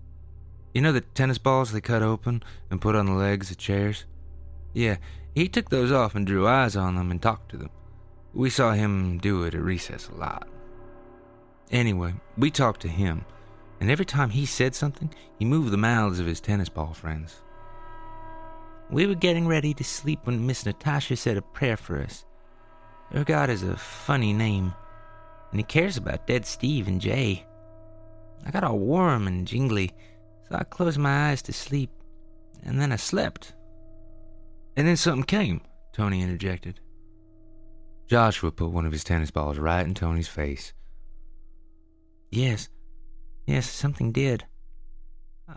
You know the tennis balls they cut open and put on the legs of chairs? Yeah, he took those off and drew eyes on them and talked to them. We saw him do it at recess a lot. Anyway, we talked to him, and every time he said something, he moved the mouths of his tennis ball friends. We were getting ready to sleep when Miss Natasha said a prayer for us. Her God is a funny name, and he cares about dead Steve and Jay. I got all warm and jingly, so I closed my eyes to sleep, and then I slept. And then something came, Tony interjected. Joshua put one of his tennis balls right in Tony's face. Yes, yes, something did.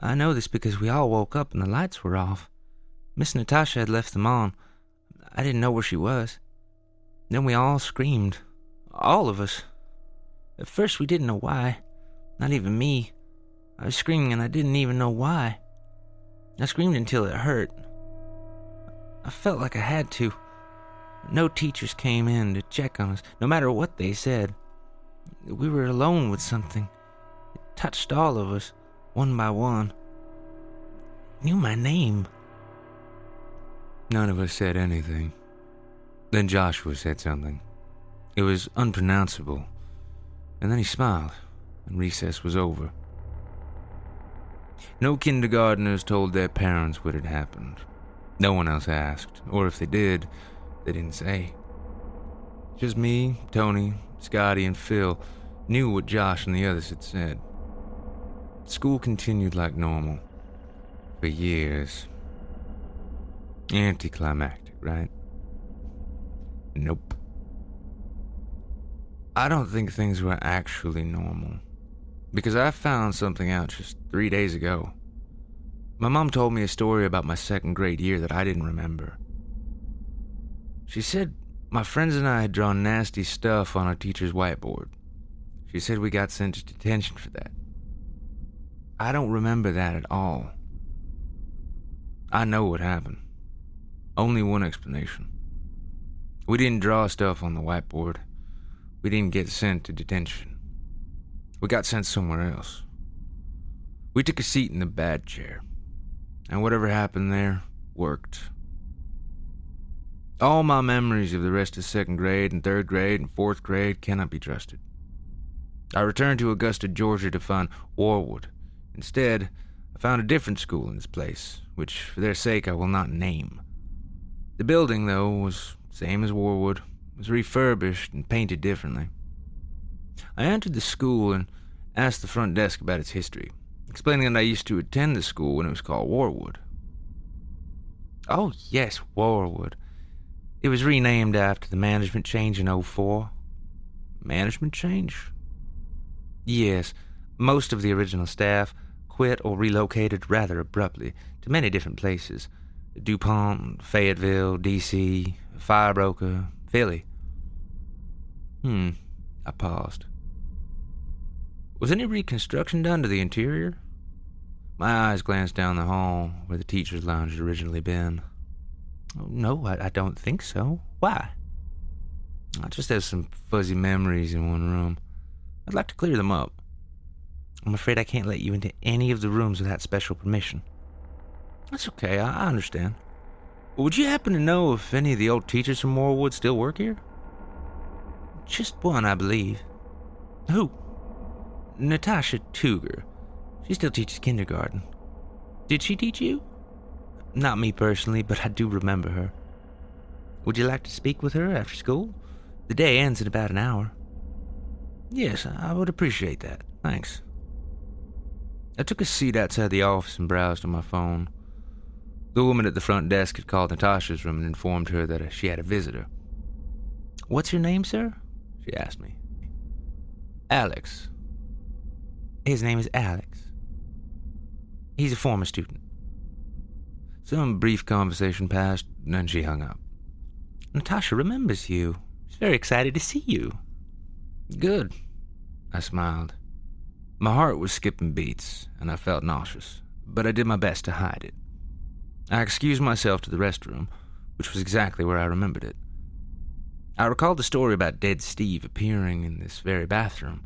I know this because we all woke up and the lights were off. Miss Natasha had left them on. I didn't know where she was. Then we all screamed. All of us. At first we didn't know why. Not even me. I was screaming and I didn't even know why. I screamed until it hurt. I felt like I had to. No teachers came in to check on us, no matter what they said. We were alone with something. It touched all of us, one by one. It knew my name. None of us said anything. Then Joshua said something. It was unpronounceable. And then he smiled, and recess was over. No kindergartners told their parents what had happened. No one else asked, or if they did, they didn't say. Just me, Tony, Scotty, and Phil knew what Josh and the others had said. School continued like normal. For years. Anticlimactic, right? Nope. I don't think things were actually normal, because I found something out just three days ago. My mom told me a story about my second grade year that I didn't remember. She said my friends and I had drawn nasty stuff on our teacher's whiteboard. She said we got sent to detention for that. I don't remember that at all. I know what happened. Only one explanation. We didn't draw stuff on the whiteboard. We didn't get sent to detention. We got sent somewhere else. We took a seat in the bad chair, and whatever happened there worked. All my memories of the rest of second grade and third grade and fourth grade cannot be trusted. I returned to Augusta, Georgia to find Warwood. Instead, I found a different school in this place, which for their sake I will not name. The building, though, was same as Warwood, was refurbished and painted differently. I entered the school and asked the front desk about its history, explaining that I used to attend the school when it was called Warwood. Oh, yes, Warwood. It was renamed after the management change in oh four. Management change? Yes, most of the original staff quit or relocated rather abruptly to many different places. DuPont, Fayetteville, D C, Firebroker, Philly. Hmm, I paused. Was any reconstruction done to the interior? My eyes glanced down the hall where the teacher's lounge had originally been. Oh, no, I, I don't think so. Why? I just have some fuzzy memories in one room. I'd like to clear them up. I'm afraid I can't let you into any of the rooms without special permission. That's okay, I understand. Would you happen to know if any of the old teachers from Warwood still work here? Just one, I believe. Who? Natasha Tuger. She still teaches kindergarten. Did she teach you? Not me personally, but I do remember her. Would you like to speak with her after school? The day ends in about an hour. Yes, I would appreciate that. Thanks. I took a seat outside the office and browsed on my phone. The woman at the front desk had called Natasha's room and informed her that she had a visitor. What's your name, sir? She asked me. Alex. His name is Alex. He's a former student. Some brief conversation passed, and then she hung up. Natasha remembers you. She's very excited to see you. Good, I smiled. My heart was skipping beats, and I felt nauseous, but I did my best to hide it. I excused myself to the restroom, which was exactly where I remembered it. I recalled the story about dead Steve appearing in this very bathroom,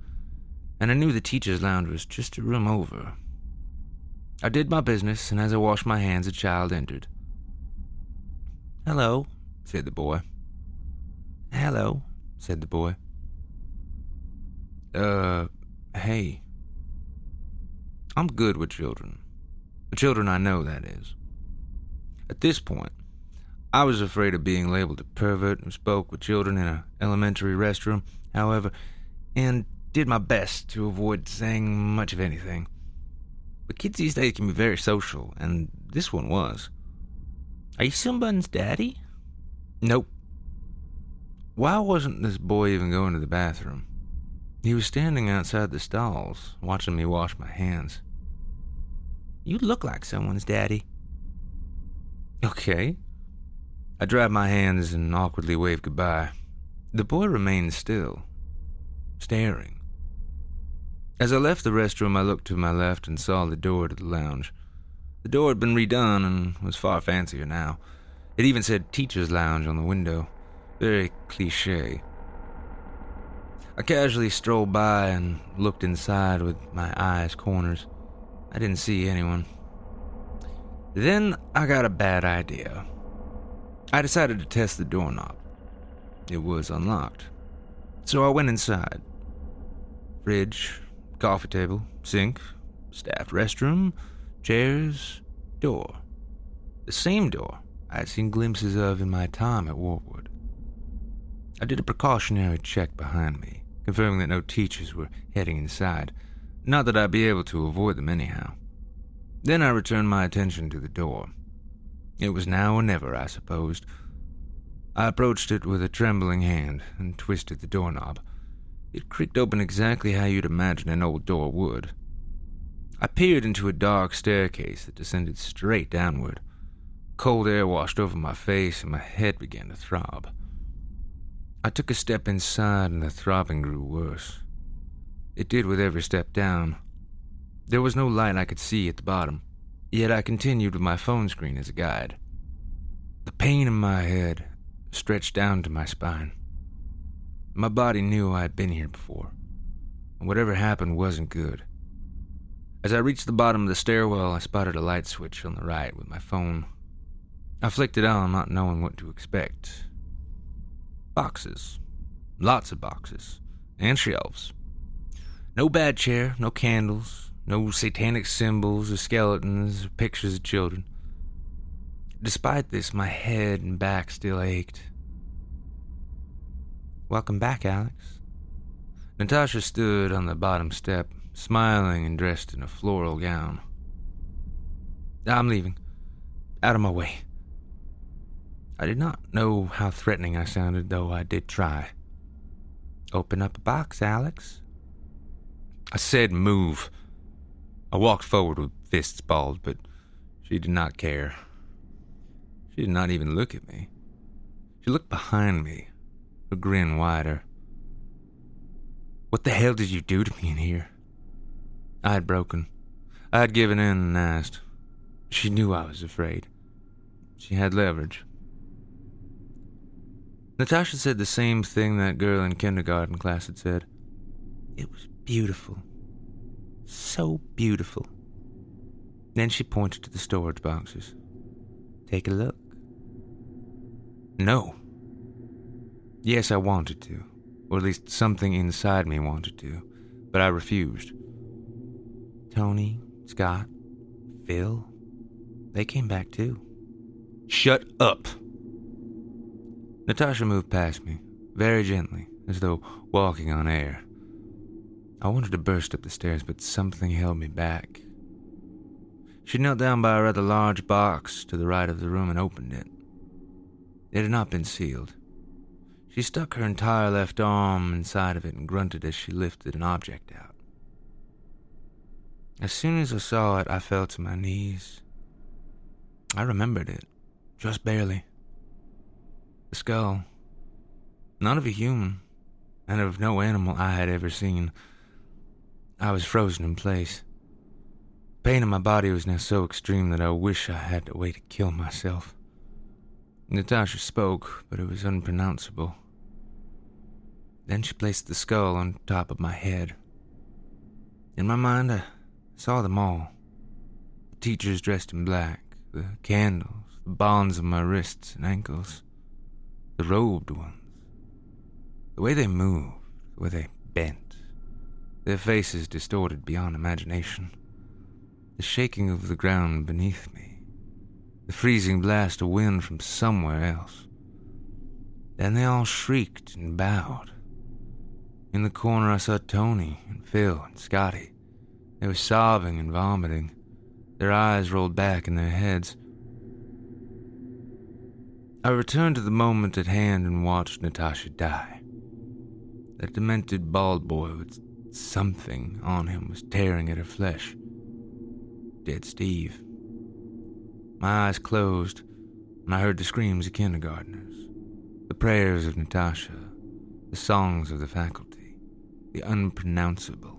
and I knew the teacher's lounge was just a room over. I did my business, and as I washed my hands, a child entered. "Hello," said the boy. "Hello," said the boy. Uh, hey, I'm good with children. The children I know, that is. At this point, I was afraid of being labeled a pervert who spoke with children in an elementary restroom, however, and did my best to avoid saying much of anything. But kids these days can be very social, and this one was. Are you somebody's daddy? Nope. Why wasn't this boy even going to the bathroom? He was standing outside the stalls, watching me wash my hands. You look like someone's daddy. Okay. I dried my hands and awkwardly waved goodbye. The boy remained still, staring. As I left the restroom, I looked to my left and saw the door to the lounge. The door had been redone and was far fancier now. It even said Teacher's Lounge on the window. Very cliché. I casually strolled by and looked inside with my eyes corners. I didn't see anyone. Then I got a bad idea. I decided to test the doorknob. It was unlocked. So I went inside. Fridge, coffee table, sink, staff restroom, chairs, door. The same door I had seen glimpses of in my time at Warwood. I did a precautionary check behind me, confirming that no teachers were heading inside. Not that I'd be able to avoid them anyhow. Then I returned my attention to the door. It was now or never, I supposed. I approached it with a trembling hand and twisted the doorknob. It creaked open exactly how you'd imagine an old door would. I peered into a dark staircase that descended straight downward. Cold air washed over my face and my head began to throb. I took a step inside and the throbbing grew worse. It did with every step down. There was no light I could see at the bottom. Yet I continued with my phone screen as a guide. The pain in my head stretched down to my spine. My body knew I had been here before, and whatever happened wasn't good. As I reached the bottom of the stairwell, I spotted a light switch on the right with my phone. I flicked it on, not knowing what to expect. Boxes. Lots of boxes. And shelves. No bad chair, no candles. No satanic symbols or skeletons or pictures of children. Despite this, my head and back still ached. Welcome back, Alex. Natasha stood on the bottom step, smiling and dressed in a floral gown. I'm leaving. Out of my way. I did not know how threatening I sounded, though I did try. Open up a box, Alex. I said move. I walked forward with fists balled, but she did not care. She did not even look at me. She looked behind me, her grin wider. What the hell did you do to me in here? I had broken. I had given in and asked. She knew I was afraid. She had leverage. Natasha said the same thing that girl in kindergarten class had said. It was beautiful. So beautiful. Then she pointed to the storage boxes. Take a look. No. Yes, I wanted to. Or at least something inside me wanted to. But I refused. Tony, Scott, Phil, they came back too. Shut up! Natasha moved past me, very gently, as though walking on air. I wanted to burst up the stairs, but something held me back. She knelt down by a rather large box to the right of the room and opened it. It had not been sealed. She stuck her entire left arm inside of it and grunted as she lifted an object out. As soon as I saw it, I fell to my knees. I remembered it, just barely. The skull. Not of a human, and of no animal I had ever seen. I was frozen in place. Pain in my body was now so extreme that I wish I had a way to kill myself. Natasha spoke, but it was unpronounceable. Then she placed the skull on top of my head. In my mind, I saw them all. The teachers dressed in black, the candles, the bonds on my wrists and ankles, the robed ones. The way they moved, the way they bent. Their faces distorted beyond imagination. the shaking of the ground beneath me, the freezing blast of wind from somewhere else. Then they all shrieked and bowed. In the corner I saw Tony and Phil and Scotty. They were sobbing and vomiting, their eyes rolled back in their heads. I returned to the moment at hand and watched Natasha die. That demented bald boy with something on him was tearing at her flesh. Dead Steve. My eyes closed, and I heard the screams of kindergartners, the prayers of Natasha, the songs of the faculty, the unpronounceable.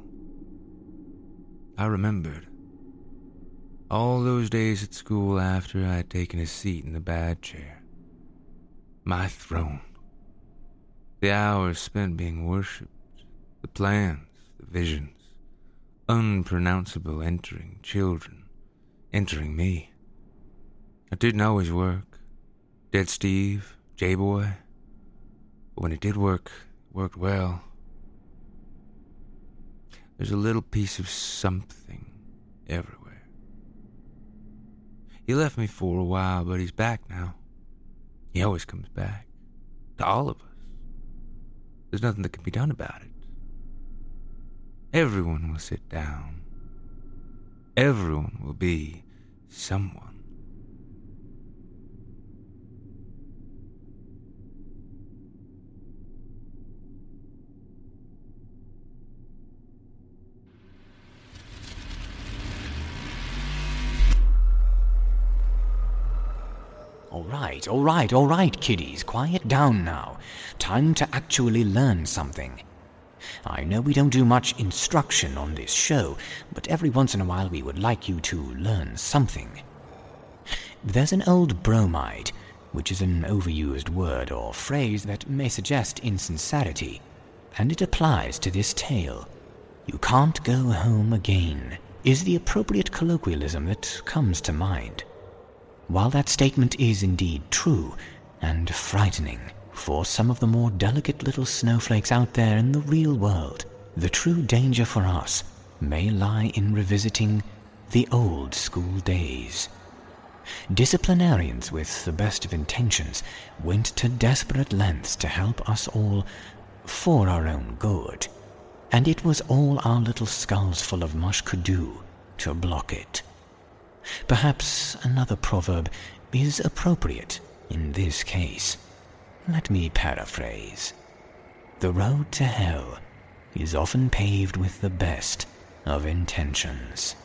I remembered. All those days at school after I had taken a seat in the bad chair. My throne. The hours spent being worshipped, the plans, the visions, unpronounceable entering children, entering me. It didn't always work. Dead Steve, J-Boy. But when it did work, it worked well. There's a little piece of something everywhere. He left me for a while, but he's back now. He always comes back. To all of us. There's nothing that can be done about it. Everyone will sit down. Everyone will be someone. All right, all right, all right, kiddies, quiet down now. Time to actually learn something. I know we don't do much instruction on this show, but every once in a while we would like you to learn something. There's an old bromide, which is an overused word or phrase that may suggest insincerity, and it applies to this tale. You can't go home again is the appropriate colloquialism that comes to mind. While that statement is indeed true and frightening for some of the more delicate little snowflakes out there in the real world, the true danger for us may lie in revisiting the old school days. Disciplinarians with the best of intentions went to desperate lengths to help us all for our own good, and it was all our little skulls full of mush could do to block it. Perhaps another proverb is appropriate in this case. Let me paraphrase. The road to hell is often paved with the best of intentions.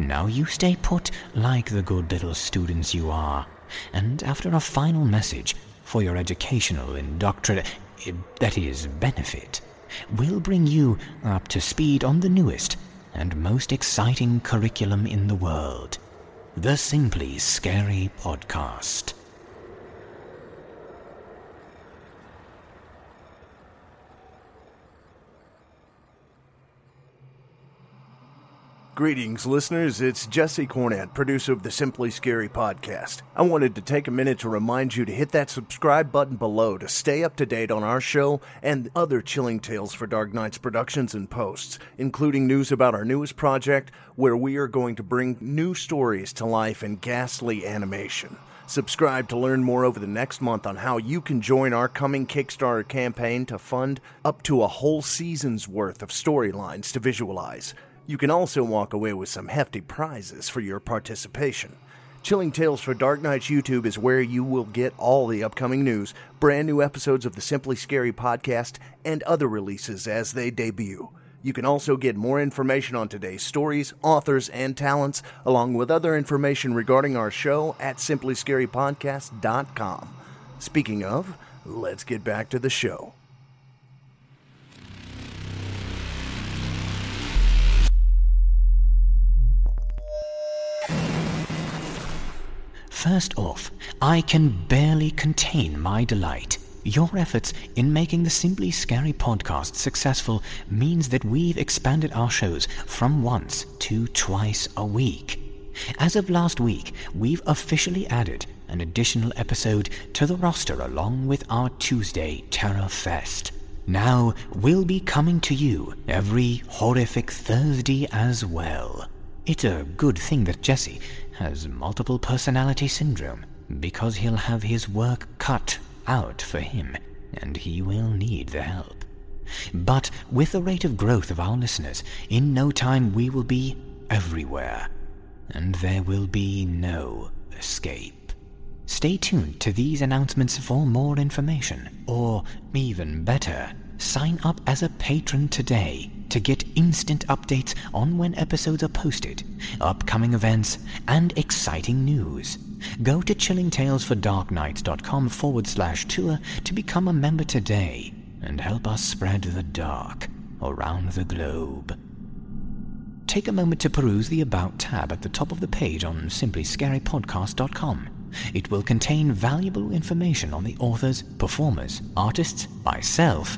Now you stay put like the good little students you are, and after a final message for your educational indoctrination, that is, benefit, we'll bring you up to speed on the newest and most exciting curriculum in the world, the Simply Scary Podcast. Greetings, listeners. It's Jesse Cornett, producer of the Simply Scary Podcast. I wanted to take a minute to remind you to hit that subscribe button below to stay up to date on our show and other Chilling Tales for Dark Nights productions and posts, including news about our newest project, where we are going to bring new stories to life in ghastly animation. Subscribe to learn more over the next month on how you can join our coming Kickstarter campaign to fund up to a whole season's worth of storylines to visualize. You can also walk away with some hefty prizes for your participation. Chilling Tales for Dark Nights YouTube is where you will get all the upcoming news, brand new episodes of the Simply Scary Podcast, and other releases as they debut. You can also get more information on today's stories, authors, and talents, along with other information regarding our show at simply scary podcast dot com. Speaking of, let's get back to the show. First off, I can barely contain my delight. Your efforts in making the Simply Scary Podcast successful means that we've expanded our shows from once to twice a week. As of last week, we've officially added an additional episode to the roster along with our Tuesday Terror Fest. Now, we'll be coming to you every horrific Thursday as well. It's a good thing that Jesse has multiple personality syndrome, because he'll have his work cut out for him, and he will need the help. But with the rate of growth of our listeners, in no time we will be everywhere, and there will be no escape. Stay tuned to these announcements for more information, or even better, sign up as a patron today to get instant updates on when episodes are posted, upcoming events, and exciting news. Go to chilling tales for dark nights dot com forward slash tour to become a member today and help us spread the dark around the globe. Take a moment to peruse the About tab at the top of the page on simply scary podcast dot com. It will contain valuable information on the authors, performers, artists, myself,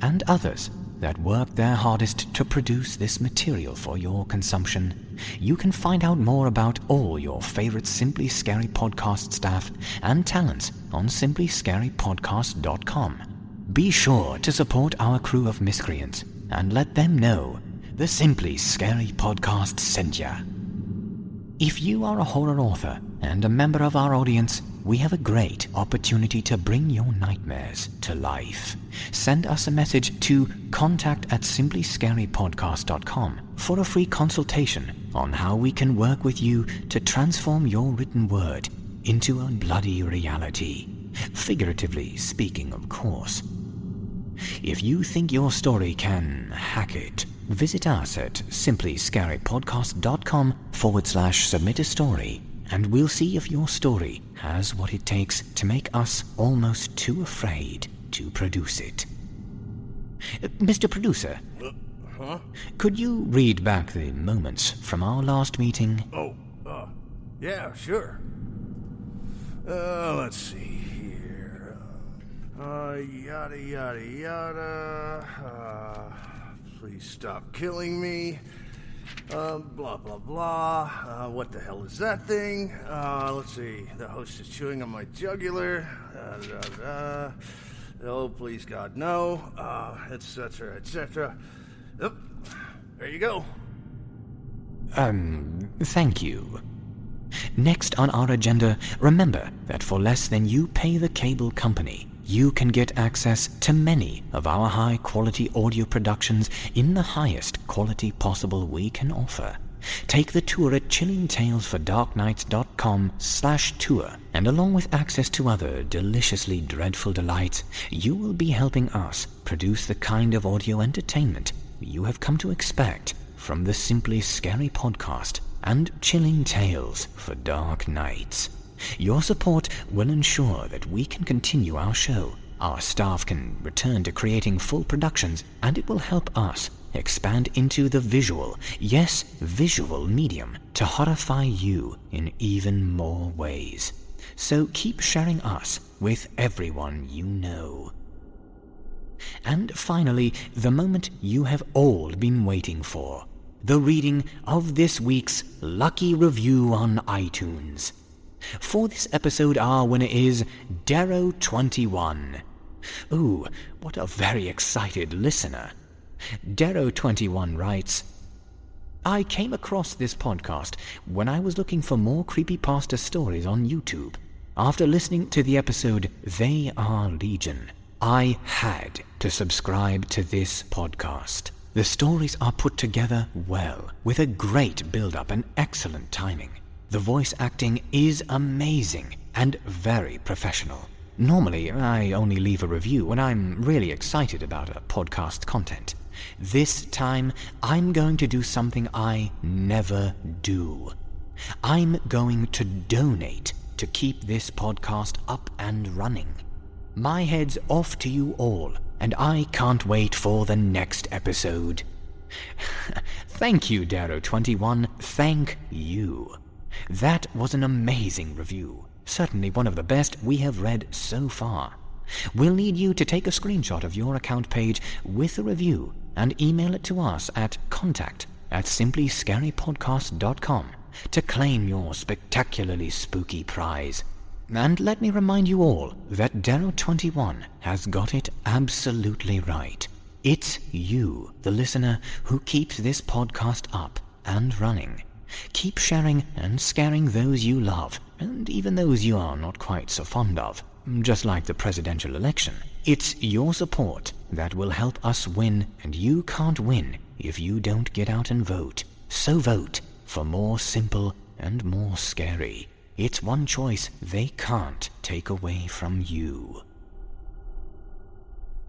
and others that work their hardest to produce this material for your consumption. You can find out more about all your favorite Simply Scary Podcast staff and talents on simply scary podcast dot com. Be sure to support our crew of miscreants and let them know the Simply Scary Podcast sent ya. If you are a horror author and a member of our audience, we have a great opportunity to bring your nightmares to life. Send us a message to contact at simply scary podcast dot com for a free consultation on how we can work with you to transform your written word into a bloody reality. Figuratively speaking, of course. If you think your story can hack it, visit us at simplyscarypodcast.com forward slash submit a story, and we'll see if your story has what it takes to make us almost too afraid to produce it. Uh, Mister Producer, uh, huh? Could you read back the moments from our last meeting? Oh, uh, yeah, sure. Uh, let's see here. Uh, yada, yada, yada. Uh... Please stop killing me. Uh, blah, blah, blah. Uh, what the hell is that thing? Uh, let's see. The host is chewing on my jugular. Uh, da, da, da. Oh, please, God, no. Uh, et cetera, et cetera. Oh, there you go. Um, thank you. Next on our agenda, remember that for less than you pay the cable company, you can get access to many of our high-quality audio productions in the highest quality possible we can offer. Take the tour at chilling tales for dark nights dot com slash tour, and along with access to other deliciously dreadful delights, you will be helping us produce the kind of audio entertainment you have come to expect from the Simply Scary Podcast and Chilling Tales for Dark Nights. Your support will ensure that we can continue our show, our staff can return to creating full productions, and it will help us expand into the visual, yes, visual medium to horrify you in even more ways. So keep sharing us with everyone you know. And finally, the moment you have all been waiting for, the reading of this week's lucky review on iTunes. For this episode, our winner is Darrow twenty-one. Ooh, what a very excited listener. Darrow twenty-one writes, I came across this podcast when I was looking for more creepypasta stories on YouTube. After listening to the episode, They Are Legion, I had to subscribe to this podcast. The stories are put together well, with a great build-up and excellent timing. The voice acting is amazing and very professional. Normally, I only leave a review when I'm really excited about a podcast content. This time, I'm going to do something I never do. I'm going to donate to keep this podcast up and running. My head's off to you all, and I can't wait for the next episode. Thank you, Darrow twenty-one. Thank you. That was an amazing review, certainly one of the best we have read so far. We'll need you to take a screenshot of your account page with a review and email it to us at contact at simplyscarypodcast.com to claim your spectacularly spooky prize. And let me remind you all that Darrow twenty-one has got it absolutely right. It's you, the listener, who keeps this podcast up and running. Keep sharing and scaring those you love, and even those you are not quite so fond of, just like the presidential election. It's your support that will help us win, and you can't win if you don't get out and vote. So vote for more simple and more scary. It's one choice they can't take away from you.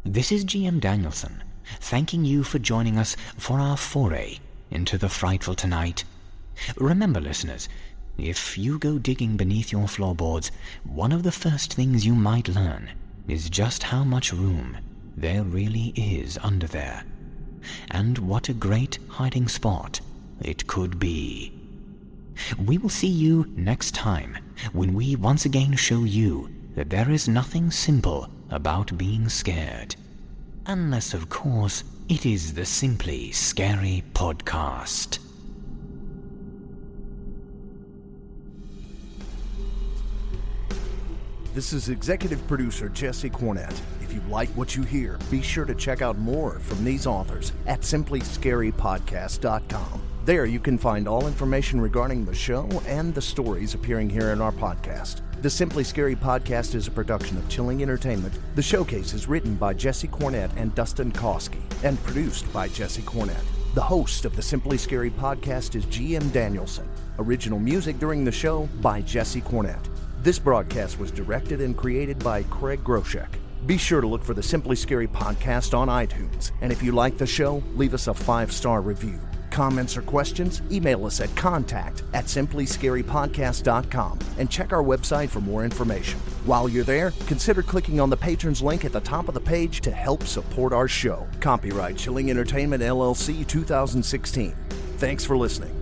This is G M Danielson, thanking you for joining us for our foray into the frightful tonight. Remember, listeners, if you go digging beneath your floorboards, one of the first things you might learn is just how much room there really is under there, and what a great hiding spot it could be. We will see you next time when we once again show you that there is nothing simple about being scared. Unless, of course, it is the Simply Scary Podcast. This is executive producer Jesse Cornett. If you like what you hear, be sure to check out more from these authors at simply scary podcast dot com. There you can find all information regarding the show and the stories appearing here in our podcast. The Simply Scary Podcast is a production of Chilling Entertainment. The showcase is written by Jesse Cornett and Dustin Koski and produced by Jesse Cornett. The host of the Simply Scary Podcast is G M Danielson. Original music during the show by Jesse Cornett. This broadcast was directed and created by Craig Groshek. Be sure to look for the Simply Scary Podcast on iTunes. And if you like the show, leave us a five-star review. Comments or questions? Email us at contact at simply scary podcast dot com and check our website for more information. While you're there, consider clicking on the Patrons link at the top of the page to help support our show. Copyright Chilling Entertainment, L L C, two thousand sixteen. Thanks for listening.